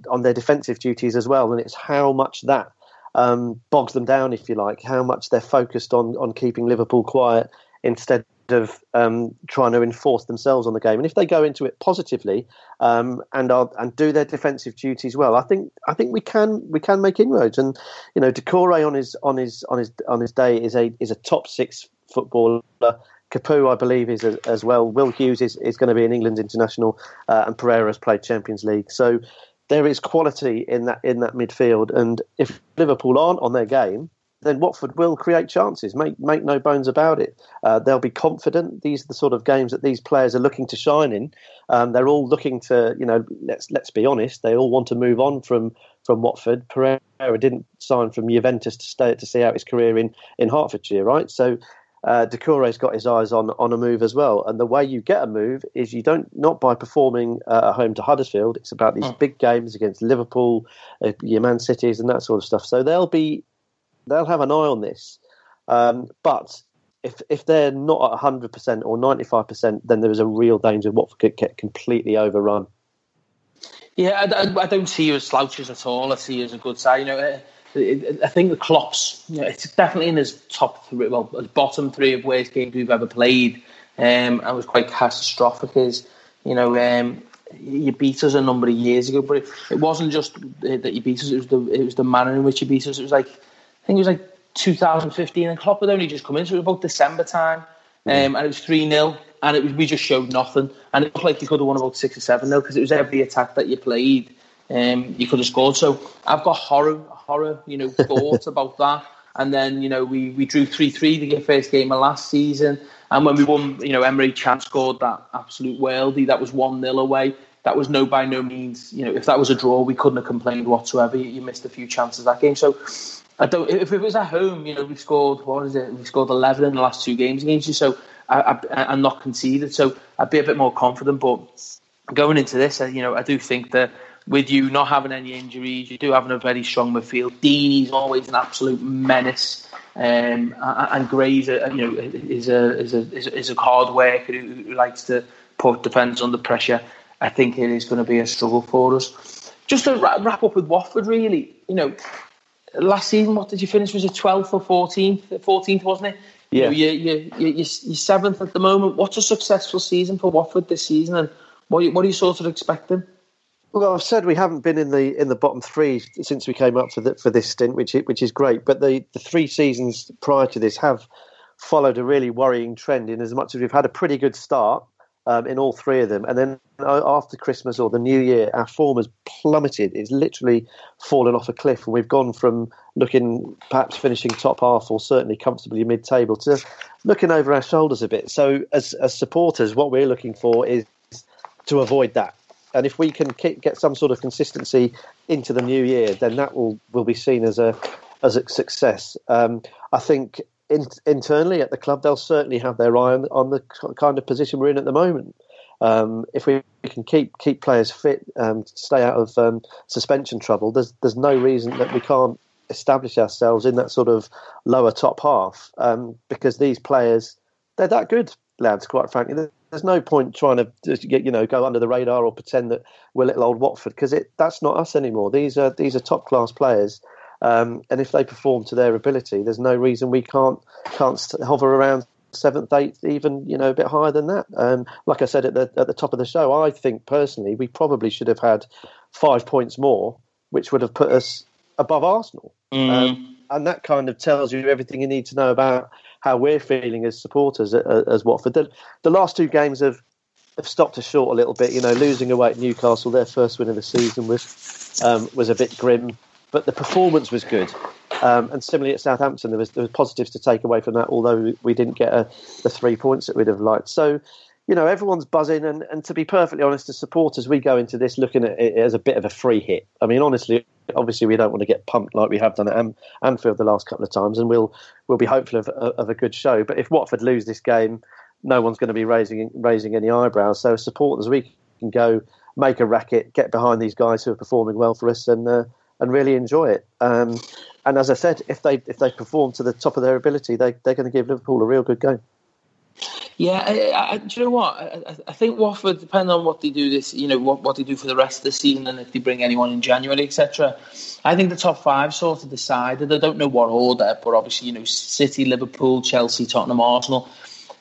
on their defensive duties as well, and it's how much that bogs them down, if you like, how much they're focused on keeping Liverpool quiet instead of trying to enforce themselves on the game. And if they go into it positively and do their defensive duties well, I think we can make inroads. And Doucouré on his day is a top six footballer. Capoue, I believe, is as well. Will Hughes is going to be an England international, and Pereyra has played Champions League. So there is quality in that midfield. And if Liverpool aren't on their game, then Watford will create chances. Make no bones about it. They'll be confident. These are the sort of games that these players are looking to shine in. They're all looking to, let's be honest, they all want to move on from Watford. Pereyra didn't sign from Juventus to see out his career in Hertfordshire, right? So Doucouré's got his eyes on a move as well. And the way you get a move is you don't, not by performing at home to Huddersfield. It's about these big games against Liverpool, your Man Cities and that sort of stuff. So they'll have an eye on this, but if they're not at 100% or 95%, then there is a real danger Watford could get completely overrun. Yeah, I don't see you as slouches at all. I see you as a good side. I think the Klopp's, it's definitely in his top three, well, his bottom three of worst games we've ever played. I was quite catastrophic. you beat us a number of years ago, but it wasn't just that you beat us, it was the manner in which you beat us. It was like, I think it was like 2015, and Klopp had only just come in, so it was about December time, and it was 3-0, and we just showed nothing, and it looked like you could have won about 6 or 7-0, because it was every attack that you played, you could have scored. So I've got horror, you know, thoughts about that. And then, you know, we drew 3-3 the first game of last season. And when we won, you know, Emre Can scored that absolute worldie. That was 1-0 away. That was by no means, you know, if that was a draw, we couldn't have complained whatsoever. You missed a few chances that game. So I don't. If it was at home, you know, we scored, what is it? We scored 11 in the last two games against you. So I'm not conceded. So I'd be a bit more confident. But going into this, you know, I do think that, with you not having any injuries, you do have a very strong midfield. Deeney's always an absolute menace, and Gray's, is a hard worker who likes to put defenders under pressure. I think it is going to be a struggle for us. Just to wrap up with Watford, really, you know, last season, what did you finish? Was it 12th or 14th? 14th, wasn't it? Yeah. You're seventh at the moment. What's a successful season for Watford this season, and what are you sort of expecting? Well, I've said we haven't been in the bottom three since we came up for this stint, which is great. But the three seasons prior to this have followed a really worrying trend, in as much as we've had a pretty good start in all three of them. And then after Christmas or the New Year, our form has plummeted. It's literally fallen off a cliff. And we've gone from looking, perhaps finishing top half or certainly comfortably mid-table, to looking over our shoulders a bit. So as supporters, what we're looking for is to avoid that. And if we can get some sort of consistency into the new year, then that will be seen as a success. I think internally at the club, they'll certainly have their eye on the kind of position we're in at the moment. If we can keep players fit, stay out of suspension trouble, there's no reason that we can't establish ourselves in that sort of lower top half, because these players, they're that good, lads, quite frankly. There's no point trying to just go under the radar or pretend that we're little old Watford, because that's not us anymore. These are top class players, and if they perform to their ability, there's no reason we can't hover around 7th, 8th, even a bit higher than that. Like I said at the top of the show, I think personally we probably should have had 5 points more, which would have put us above Arsenal, and that kind of tells you everything you need to know about how we're feeling as supporters as Watford. The last two games have stopped us short a little bit. Losing away at Newcastle, their first win of the season, was a bit grim, but the performance was good. And similarly at Southampton, there was positives to take away from that, although we didn't get the 3 points that we'd have liked. So, everyone's buzzing. And to be perfectly honest, as supporters, we go into this looking at it as a bit of a free hit. I mean, honestly, obviously we don't want to get pumped like we have done at Anfield the last couple of times, and we'll be hopeful of a good show. But if Watford lose this game, no one's going to be raising any eyebrows. So as supporters, we can go make a racket, get behind these guys who are performing well for us, and really enjoy it. And as I said, if they perform to the top of their ability, they're going to give Liverpool a real good game. Yeah, do you know what? I think Watford, depending on what they do this, what they do for the rest of the season, and if they bring anyone in January, etc. I think the top five sort of decided. I don't know what order, but obviously, City, Liverpool, Chelsea, Tottenham, Arsenal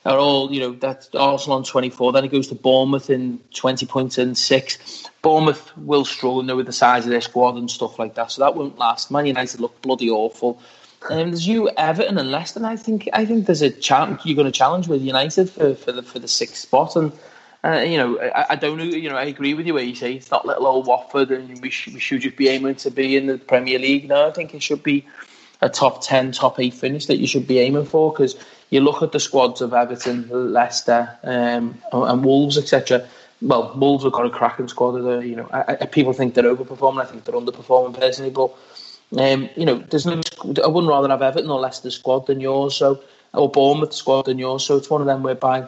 are all, that's Arsenal on 24. Then it goes to Bournemouth in 20 points and 6. Bournemouth will struggle, with the size of their squad and stuff like that, so that won't last. Man United look bloody awful. And there's Everton and Leicester. And I think there's a chance you're going to challenge with United for the sixth spot. And I don't know. I agree with you where you say it's not little old Watford, and we should just be aiming to be in the Premier League. No, I think it should be a top 10, top 8 finish that you should be aiming for, because you look at the squads of Everton, Leicester, and Wolves, etc. Well, Wolves have got a cracking squad. People think they're overperforming. I think they're underperforming personally, but. There's no. I wouldn't rather have Everton or Leicester's squad than yours, or Bournemouth's squad than yours. So it's one of them whereby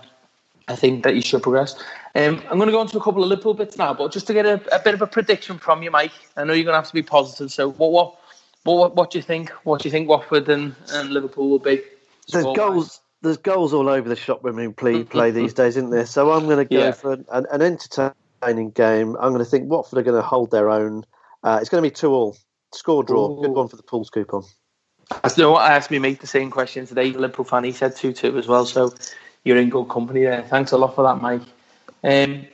I think that you should progress. I'm going to go on to a couple of Liverpool bits now, but just to get a bit of a prediction from you, Mike. I know you're going to have to be positive. So what do you think? What do you think Watford and Liverpool will be? There's goals. There's goals all over the shop when we play these days, isn't there? So I'm going to go for an entertaining game. I'm going to think Watford are going to hold their own. It's going to be 2-2. Score draw. Ooh. Good one for the Pools coupon. I asked me mate the same question today. Liverpool fan, he said 2-2 as well. So you're in good company there. Thanks a lot for that, Mike.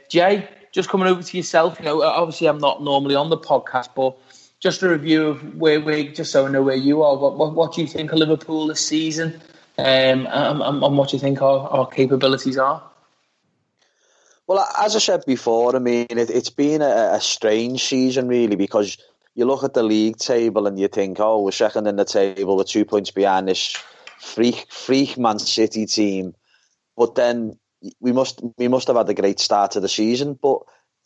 Jay, just coming over to yourself, you know, obviously I'm not normally on the podcast, but just a review of where we, just so I know where you are, what do you think of Liverpool this season, and what do you think our capabilities are? Well, as I said before, I mean, it's been a strange season, really, because you look at the league table and you think, oh, we're second in the table, we're 2 points behind this freak Man City team. But then we must have had a great start to the season. But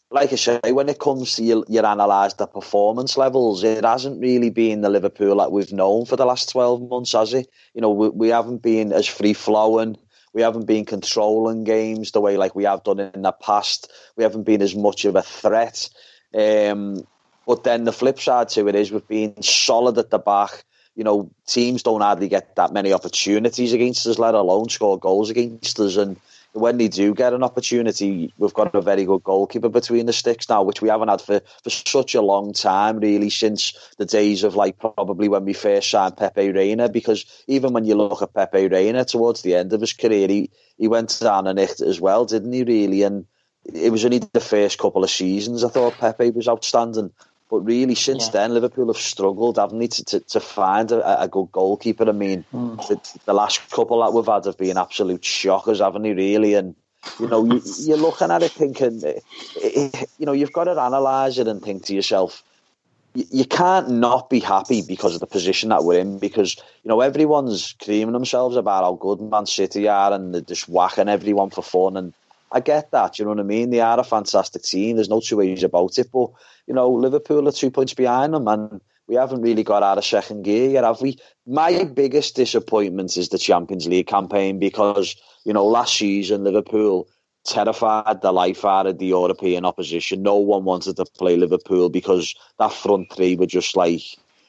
like I say, when it comes to your analyse the performance levels, it hasn't really been the Liverpool that we've known for the last 12 months, has it? You know, we haven't been as free-flowing. We haven't been controlling games the way like we have done in the past. We haven't been as much of a threat. But then the flip side to it is we've been solid at the back. You know, teams don't hardly get that many opportunities against us, let alone score goals against us. And when they do get an opportunity, we've got a very good goalkeeper between the sticks now, which we haven't had for such a long time, really, since the days of, like, probably when we first signed Pepe Reina. Because even when you look at Pepe Reina towards the end of his career, he went down and hit as well, didn't he, really? And it was only the first couple of seasons I thought Pepe was outstanding. But really, since then, Liverpool have struggled, haven't they, to find a good goalkeeper. I mean, the last couple that we've had have been absolute shockers, haven't they, really? And, you know, you're looking at it thinking, you know, you've got to analyse it and think to yourself, you can't not be happy because of the position that we're in, because, you know, everyone's creaming themselves about how good Man City are and they're just whacking everyone for fun. And I get that, you know what I mean? They are a fantastic team. There's no two ways about it. But, you know, Liverpool are 2 points behind them and we haven't really got out of second gear yet, have we? My biggest disappointment is the Champions League campaign because, you know, last season Liverpool terrified the life out of the European opposition. No one wanted to play Liverpool because that front three were just like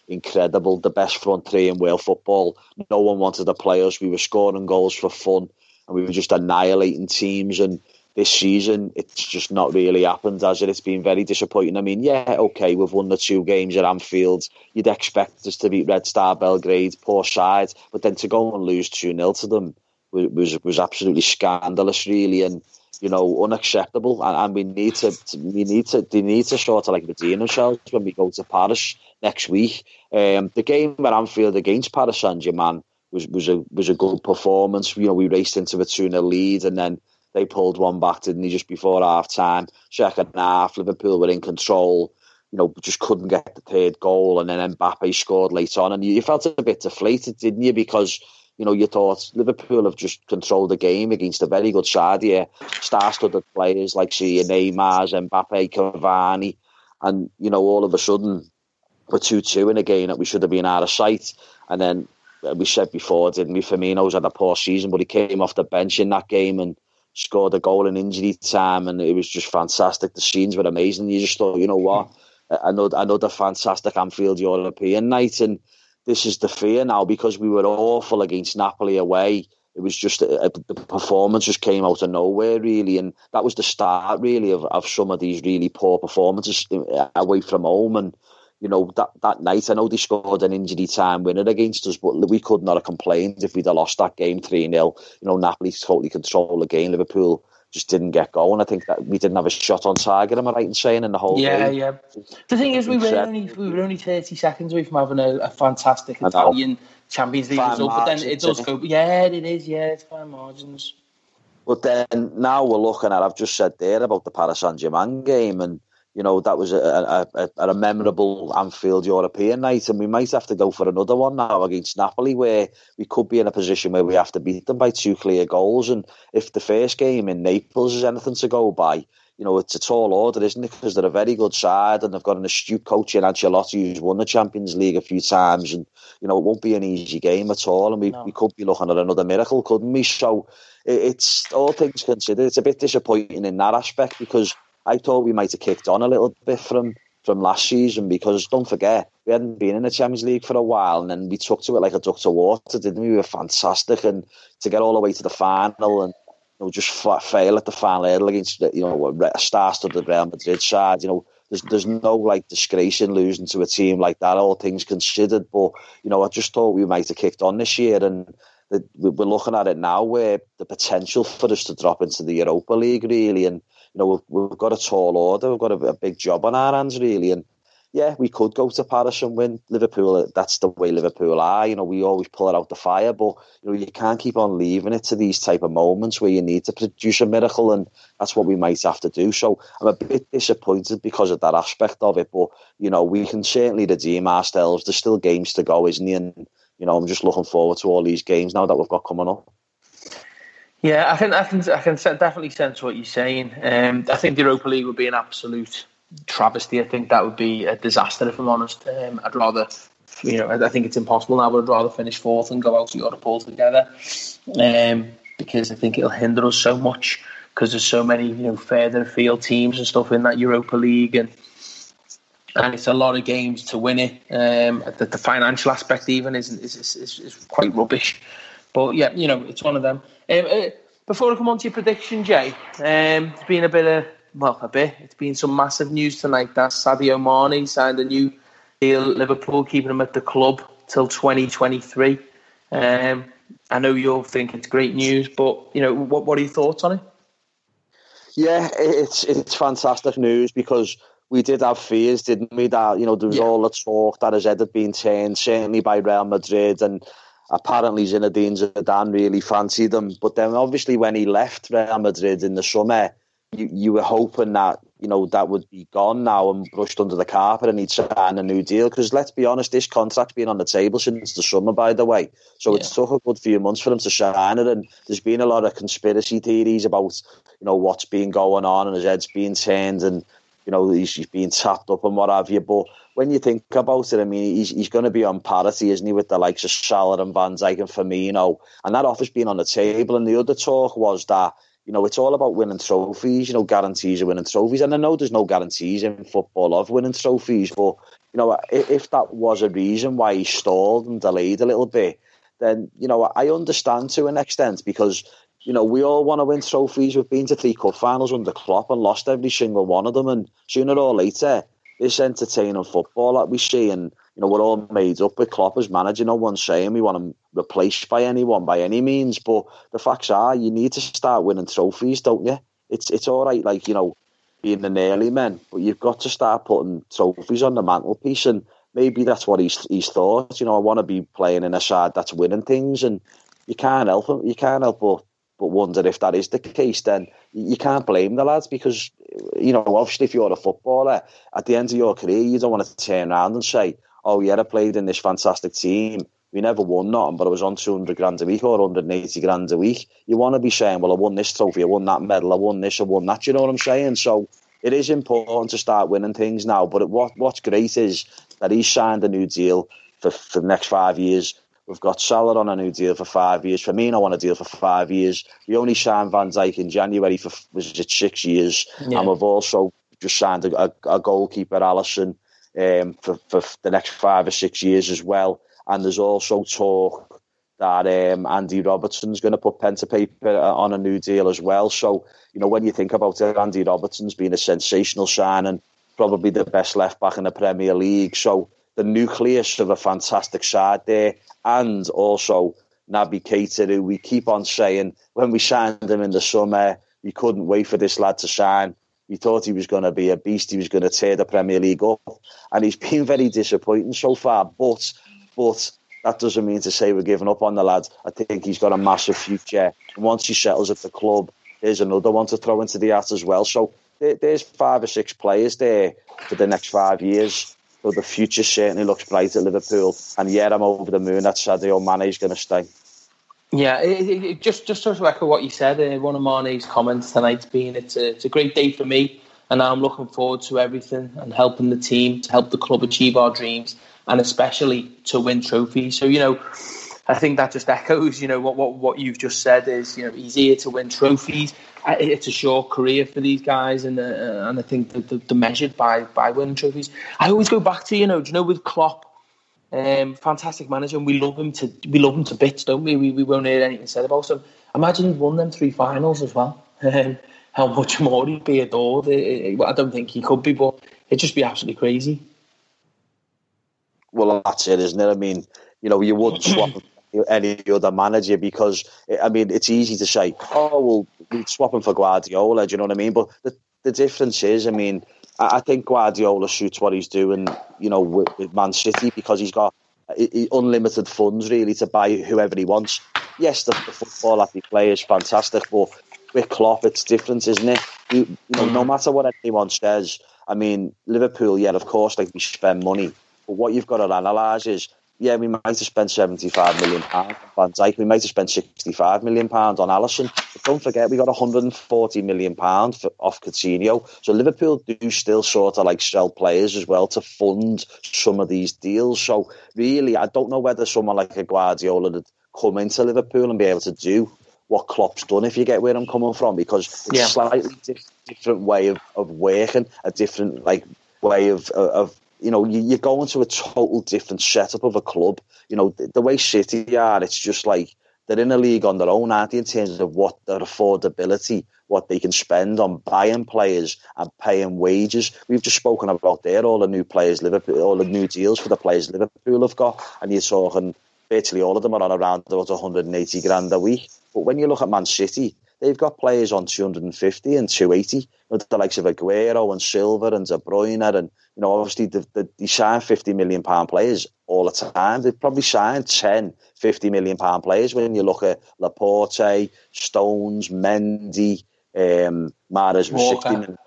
incredible, the best front three in world football. No one wanted to play us. We were scoring goals for fun and we were just annihilating teams. And this season, it's just not really happened, has it? It's been very disappointing. I mean, yeah, OK, we've won the two games at Anfield. You'd expect us to beat Red Star Belgrade, poor side. But then to go and lose 2-0 to them was absolutely scandalous, really, and, you know, unacceptable. And they need to sort of like redeem themselves when we go to Paris next week. The game at Anfield against Paris Saint-Germain was a good performance. You know, we raced into a 2-0 lead and then they pulled one back, didn't they, just before half-time. Second half, Liverpool were in control, you know, just couldn't get the third goal, and then Mbappe scored late on. And you felt a bit deflated, didn't you? Because, you know, you thought Liverpool have just controlled the game against a very good side here. Star-studded players like, see, Neymar, Mbappe, Cavani, and, you know, all of a sudden, we're 2-2 in a game that we should have been out of sight. And then, we said before, didn't we, Firmino's had a poor season, but he came off the bench in that game and scored a goal in injury time, and it was just fantastic. The scenes were amazing. You just thought, you know what, another fantastic Anfield European night. And this is the fear now, because we were awful against Napoli away. It was just the performance just came out of nowhere, really, and that was the start, really, of some of these really poor performances away from home. And, you know, that night, I know they scored an injury time winner against us, but we could not have complained if we'd have lost that game 3-0. You know, Napoli totally controlled the game. Liverpool just didn't get going. I think that we didn't have a shot on target, am I right in saying, in the whole game? Yeah, yeah. The thing is, we were only 30 seconds away from having a fantastic Italian Champions League result, but then it does go... Yeah, it is, yeah, it's fine margins. But then now we're looking at, I've just said there about the Paris Saint-Germain game, and you know, that was a memorable Anfield European night, and we might have to go for another one now against Napoli, where we could be in a position where we have to beat them by two clear goals. And if the first game in Naples is anything to go by, you know, it's a tall order, isn't it? Because they're a very good side and they've got an astute coach in Ancelotti, who's won the Champions League a few times. And, you know, it won't be an easy game at all. And we could be looking at another miracle, couldn't we? So it's, all things considered, it's a bit disappointing in that aspect, because I thought we might have kicked on a little bit from last season, because don't forget, we hadn't been in the Champions League for a while, and then we took to it like a duck to water, didn't we? We were fantastic, and to get all the way to the final and, you know, just fail at the final hurdle against, you know, a star-studded Real Madrid side, you know, there's no like disgrace in losing to a team like that, all things considered. But, you know, I just thought we might have kicked on this year, and we're looking at it now where the potential for us to drop into the Europa League, really, and you know, we've got a tall order. We've got a big job on our hands, really. And yeah, we could go to Paris and win. Liverpool, that's the way Liverpool are. You know, we always pull it out the fire, but you know, you can't keep on leaving it to these type of moments where you need to produce a miracle, and that's what we might have to do. So I'm a bit disappointed because of that aspect of it, but you know, we can certainly redeem ourselves. There's still games to go, isn't there? And you know, I'm just looking forward to all these games now that we've got coming up. Yeah, I can definitely sense what you're saying. I think the Europa League would be an absolute travesty. I think that would be a disaster, if I'm honest. I'd rather, you know, I think it's impossible now, but I'd rather finish fourth and go out to Europe altogether, because I think it'll hinder us so much, because there's so many, you know, further afield teams and stuff in that Europa League, and it's a lot of games to win it. The financial aspect even is quite rubbish. But yeah, you know, it's one of them. Before I come on to your prediction, Jay, it's been it's been some massive news tonight that Sadio Mane signed a new deal at Liverpool, keeping him at the club till 2023. I know you'll think it's great news, but you know, what are your thoughts on it? Yeah, it's fantastic news, because we did have fears, didn't we? That, you know, there was all the talk that his head had been turned, certainly by Real Madrid, and apparently Zinedine Zidane really fancied him. But then obviously when he left Real Madrid in the summer, you were hoping that, you know, that would be gone now and brushed under the carpet, and he'd sign a new deal. Because let's be honest, this contract's been on the table since the summer, by the way. So it took a good few months for him to sign it. And there's been a lot of conspiracy theories about, you know, what's been going on, and his head's been turned, and you know, he's being tapped up and what have you. But when you think about it, I mean, he's going to be on parity, isn't he, with the likes of Salah and Van Dijk and Firmino. And that offer's been on the table. And the other talk was that, you know, it's all about winning trophies, you know, guarantees of winning trophies. And I know there's no guarantees in football of winning trophies, but, you know, if that was a reason why he stalled and delayed a little bit, then, you know, I understand to an extent, because, you know, we all want to win trophies. We've been to 3 cup finals under Klopp and lost every single one of them. And sooner or later, this entertaining football that we see, and, you know, we're all made up with Klopp as manager. No one's saying we want him replaced by anyone by any means. But the facts are, you need to start winning trophies, don't you? It's all right, like, you know, being an early man, but you've got to start putting trophies on the mantelpiece. And maybe that's what he's thought. You know, I want to be playing in a side that's winning things, and you can't help him. You can't help but wonder if that is the case. Then you can't blame the lads, because, you know, obviously if you're a footballer, at the end of your career, you don't want to turn around and say, oh yeah, I played in this fantastic team, we never won nothing, but I was on 200 grand a week or 180 grand a week. You want to be saying, well, I won this trophy, I won that medal, I won this, I won that. You know what I'm saying? So it is important to start winning things now. But what's great is that he's signed a new deal for the next 5 years. We've got Salah on a new deal for 5 years. Firmino on a deal for 5 years. We only signed Van Dijk in January for, was it 6 years? Yeah. And we've also just signed a goalkeeper, Alisson, for the next 5 or 6 years as well. And there's also talk that Andy Robertson's going to put pen to paper on a new deal as well. So, you know, when you think about it, Andy Robertson's been a sensational signing, probably the best left-back in the Premier League. So the nucleus of a fantastic side there, and also Naby Keita, who we keep on saying, when we signed him in the summer, we couldn't wait for this lad to sign. We thought he was going to be a beast, he was going to tear the Premier League up, and he's been very disappointing so far, but that doesn't mean to say we're giving up on the lad. I think he's got a massive future, and once he settles at the club, there's another one to throw into the hat as well. So there's 5 or 6 players there for the next 5 years. So the future certainly looks bright at Liverpool. And yeah, I'm over the moon that Sadio Mane's going to stay. Yeah, just to echo what you said, one of Mane's comments tonight's been, it's a great day for me, and I'm looking forward to everything and helping the team, to help the club achieve our dreams, and especially to win trophies. So, you know, I think that just echoes, you know, what you've just said is, you know, he's here to win trophies. It's a short career for these guys, and I think that they're measured by winning trophies. I always go back to, you know, do you know, with Klopp, fantastic manager, and we love him to bits, don't we? We won't hear anything said about him. Imagine he'd won them 3 finals as well. How much more he'd be adored. I don't think he could be, but it'd just be absolutely crazy. Well, that's it, isn't it? I mean, you know, you wouldn't swap any other manager, because, I mean, it's easy to say, oh, well, we'd swap him for Guardiola, do you know what I mean? But the the difference is, I mean, I think Guardiola shoots what he's doing, you know, with Man City, because he's got unlimited funds, really, to buy whoever he wants. Yes, the football that he plays is fantastic, but with Klopp, it's different, isn't it? You know, no matter what anyone says, I mean, Liverpool, yeah, of course, like, we spend money, but what you've got to analyse is, yeah, we might have spent £75 million on Van Dijk, we might have spent £65 million on Alisson, but don't forget, we got £140 million off Coutinho. So Liverpool do still sort of like sell players as well to fund some of these deals. So really, I don't know whether someone like a Guardiola would come into Liverpool and be able to do what Klopp's done, if you get where I'm coming from, because it's a slightly different way of working, a different like way of you know, you're going to a total different setup of a club. You know, the way City are, it's just like they're in a league on their own, aren't they, in terms of what their affordability, what they can spend on buying players and paying wages. We've just spoken about there all the new players Liverpool, all the new deals for the players Liverpool have got, and you're talking virtually all of them are on around about 180 grand a week. But when you look at Man City, they've got players on 250 and 280, with the likes of Aguero and Silva and De Bruyne, and you know, obviously they sign £50 million players all the time. They've probably signed 10 £50 million players when you look at Laporte, Stones, Mendy, Mahrez was 60 million.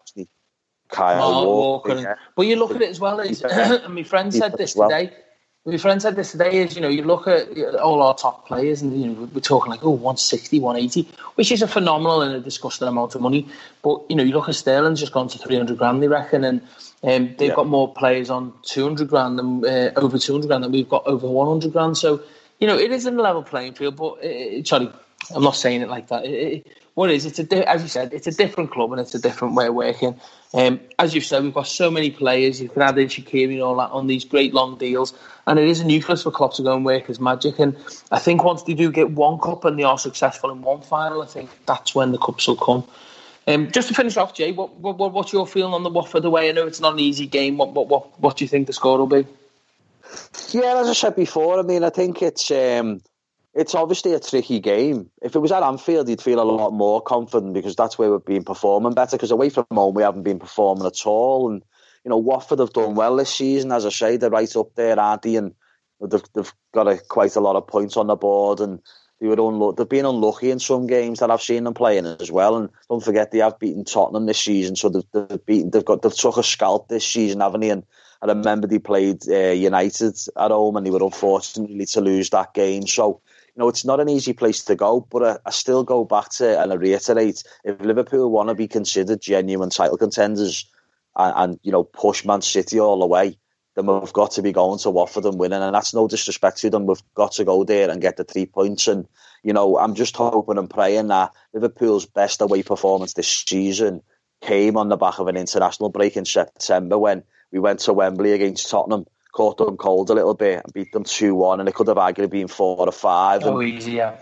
Kyle Walker. Yeah. But you look at it as well as, and my friend said this today, is, you know, you look at all our top players and, you know, we're talking like, 160, 180, which is a phenomenal and a disgusting amount of money. But, you know, you look at Sterling's just gone to 300 grand, they reckon, and they've got more players on 200 grand and over 200 grand than we've got over 100 grand. So, you know, it isn't a level playing field, but, sorry, I'm not saying it like that. As you said, it's a different club and it's a different way of working. As you've said, we've got so many players. You can add in Shaqiri and all that on these great long deals. And it is a nucleus for Klopp to go and work his magic. And I think once they do get one cup and they are successful in one final, I think that's when the cups will come. Just to finish off, Jay, what's your feeling on the Watford away? I know it's not an easy game. What do you think the score will be? Yeah, as I said before, I mean, I think it's obviously a tricky game. If it was at Anfield, you'd feel a lot more confident, because that's where we've been performing better, because away from home, we haven't been performing at all. And, you know, Watford have done well this season. As I say, they're right up there, aren't they? And they've got quite a lot of points on the board, and they've been unlucky in some games that I've seen them playing as well. And don't forget, they have beaten Tottenham this season, so they've took a scalp this season, haven't they? And I remember they played United at home, and they were unfortunately to lose that game. So, you know, it's not an easy place to go, but I still go back to, and I reiterate, if Liverpool want to be considered genuine title contenders and you know, push Man City all the way, then we've got to be going to Watford and winning. And that's no disrespect to them. We've got to go there and get the 3 points. And, you know, I'm just hoping and praying that Liverpool's best away performance this season came on the back of an international break in September, when we went to Wembley against Tottenham, caught them cold a little bit and beat them 2-1, and it could have arguably been 4 or 5. Oh, easy, yeah.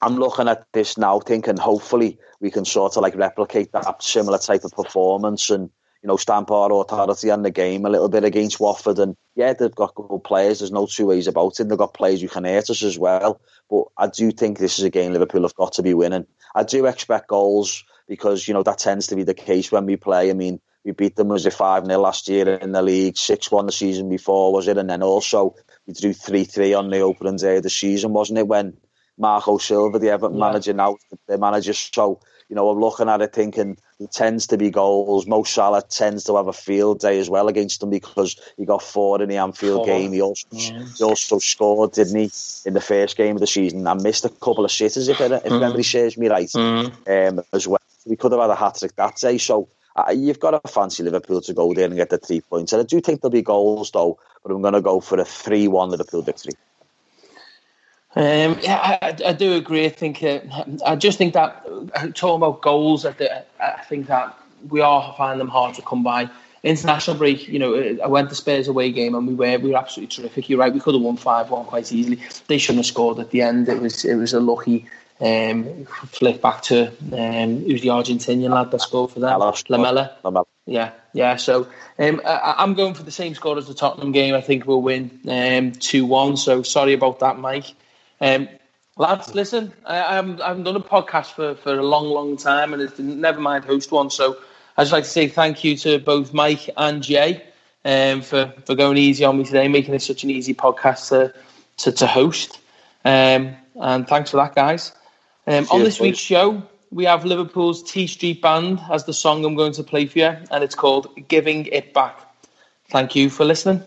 I'm looking at this now thinking hopefully we can sort of like replicate that similar type of performance and, you know, stamp our authority on the game a little bit against Watford. And yeah, they've got good players, there's no two ways about it, they've got players who can hurt us as well, but I do think this is a game Liverpool have got to be winning. I do expect goals, because, you know, that tends to be the case when we play. I mean, we beat them, was it 5-0 last year in the league, 6-1 the season before, was it? And then also we drew 3-3 on the opening day of the season, wasn't it, when Marco Silva, the Everton manager, now their manager. So, you know, I'm looking at it thinking it tends to be goals. Mo Salah tends to have a field day as well against them, because he got 4 in the Anfield game. He also scored, didn't he, in the first game of the season? I missed a couple of sitters, if memory serves me right, as well. We could have had a hat-trick that day. So you've got to fancy Liverpool to go there and get the 3 points. And I do think there'll be goals, though, but I'm going to go for a 3-1 Liverpool victory. I do agree. I think I just think that talking about goals, I think that we are finding them hard to come by. International break, you know, I went to Spurs away game and we were absolutely terrific. You're right, we could have won 5-1 quite easily. They shouldn't have scored at the end. It was a lucky flick back to who's the Argentinian lad that scored for that? Lamela. Yeah. So I'm going for the same score as the Tottenham game. I think we'll win 2-1. So sorry about that, Mike. Lads, listen, I haven't done a podcast for a long, long time, and it's never mind host one, so I'd just like to say thank you to both Mike and Jay for going easy on me today, making it such an easy podcast to host. And thanks for that, guys. On this week's show, we have Liverpool's T Street Band as the song I'm going to play for you, and it's called Giving It Back. Thank you for listening.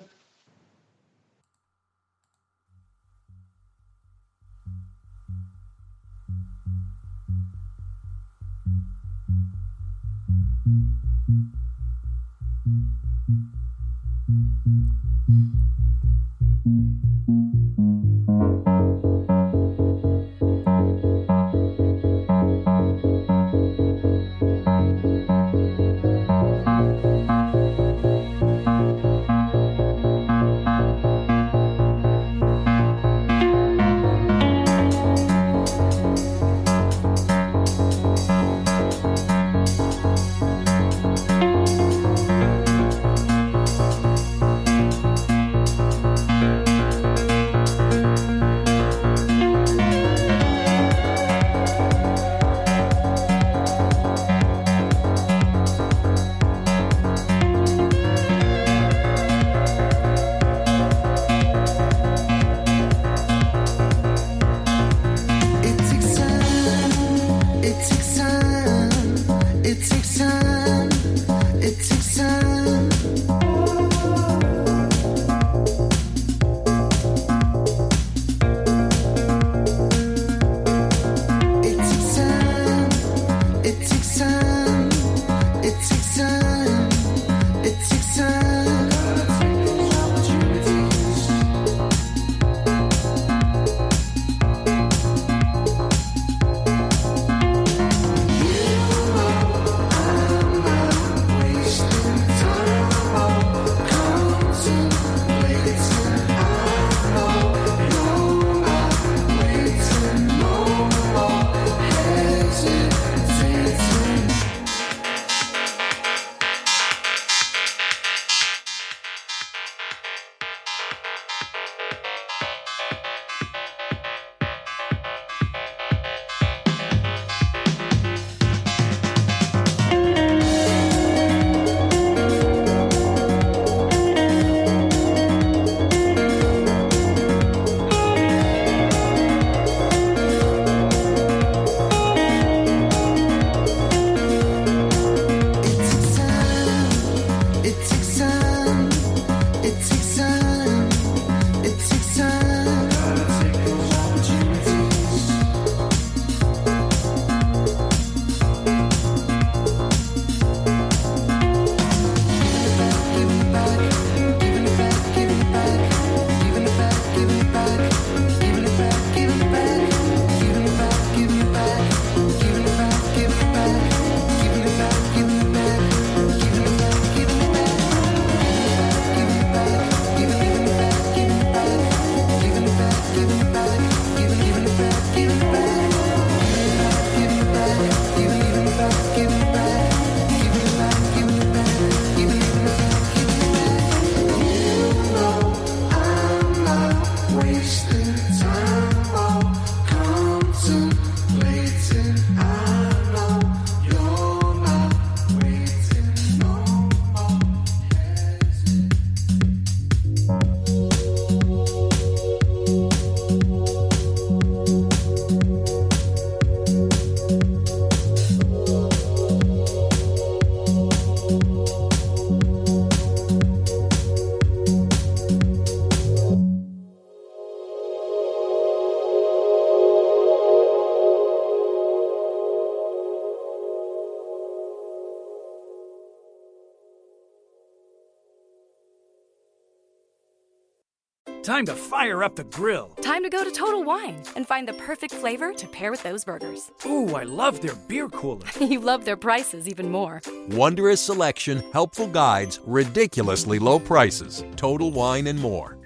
Time to fire up the grill. Time to go to Total Wine and find the perfect flavor to pair with those burgers. Ooh, I love their beer cooler. You love their prices even more. Wondrous selection, helpful guides, ridiculously low prices. Total Wine and more.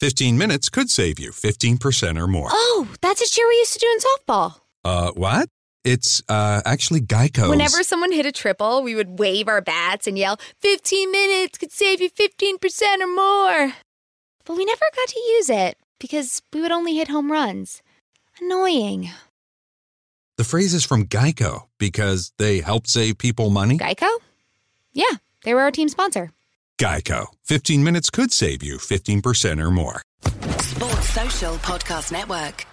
15 minutes could save you 15% or more. Oh, that's a cheer we used to do in softball. What? It's actually Geico's. Whenever someone hit a triple, we would wave our bats and yell, 15 minutes could save you 15% or more. But we never got to use it because we would only hit home runs. Annoying. The phrase is from Geico because they helped save people money. Geico? Yeah, they were our team sponsor. Geico. 15 minutes could save you 15% or more. Sports Social Podcast Network.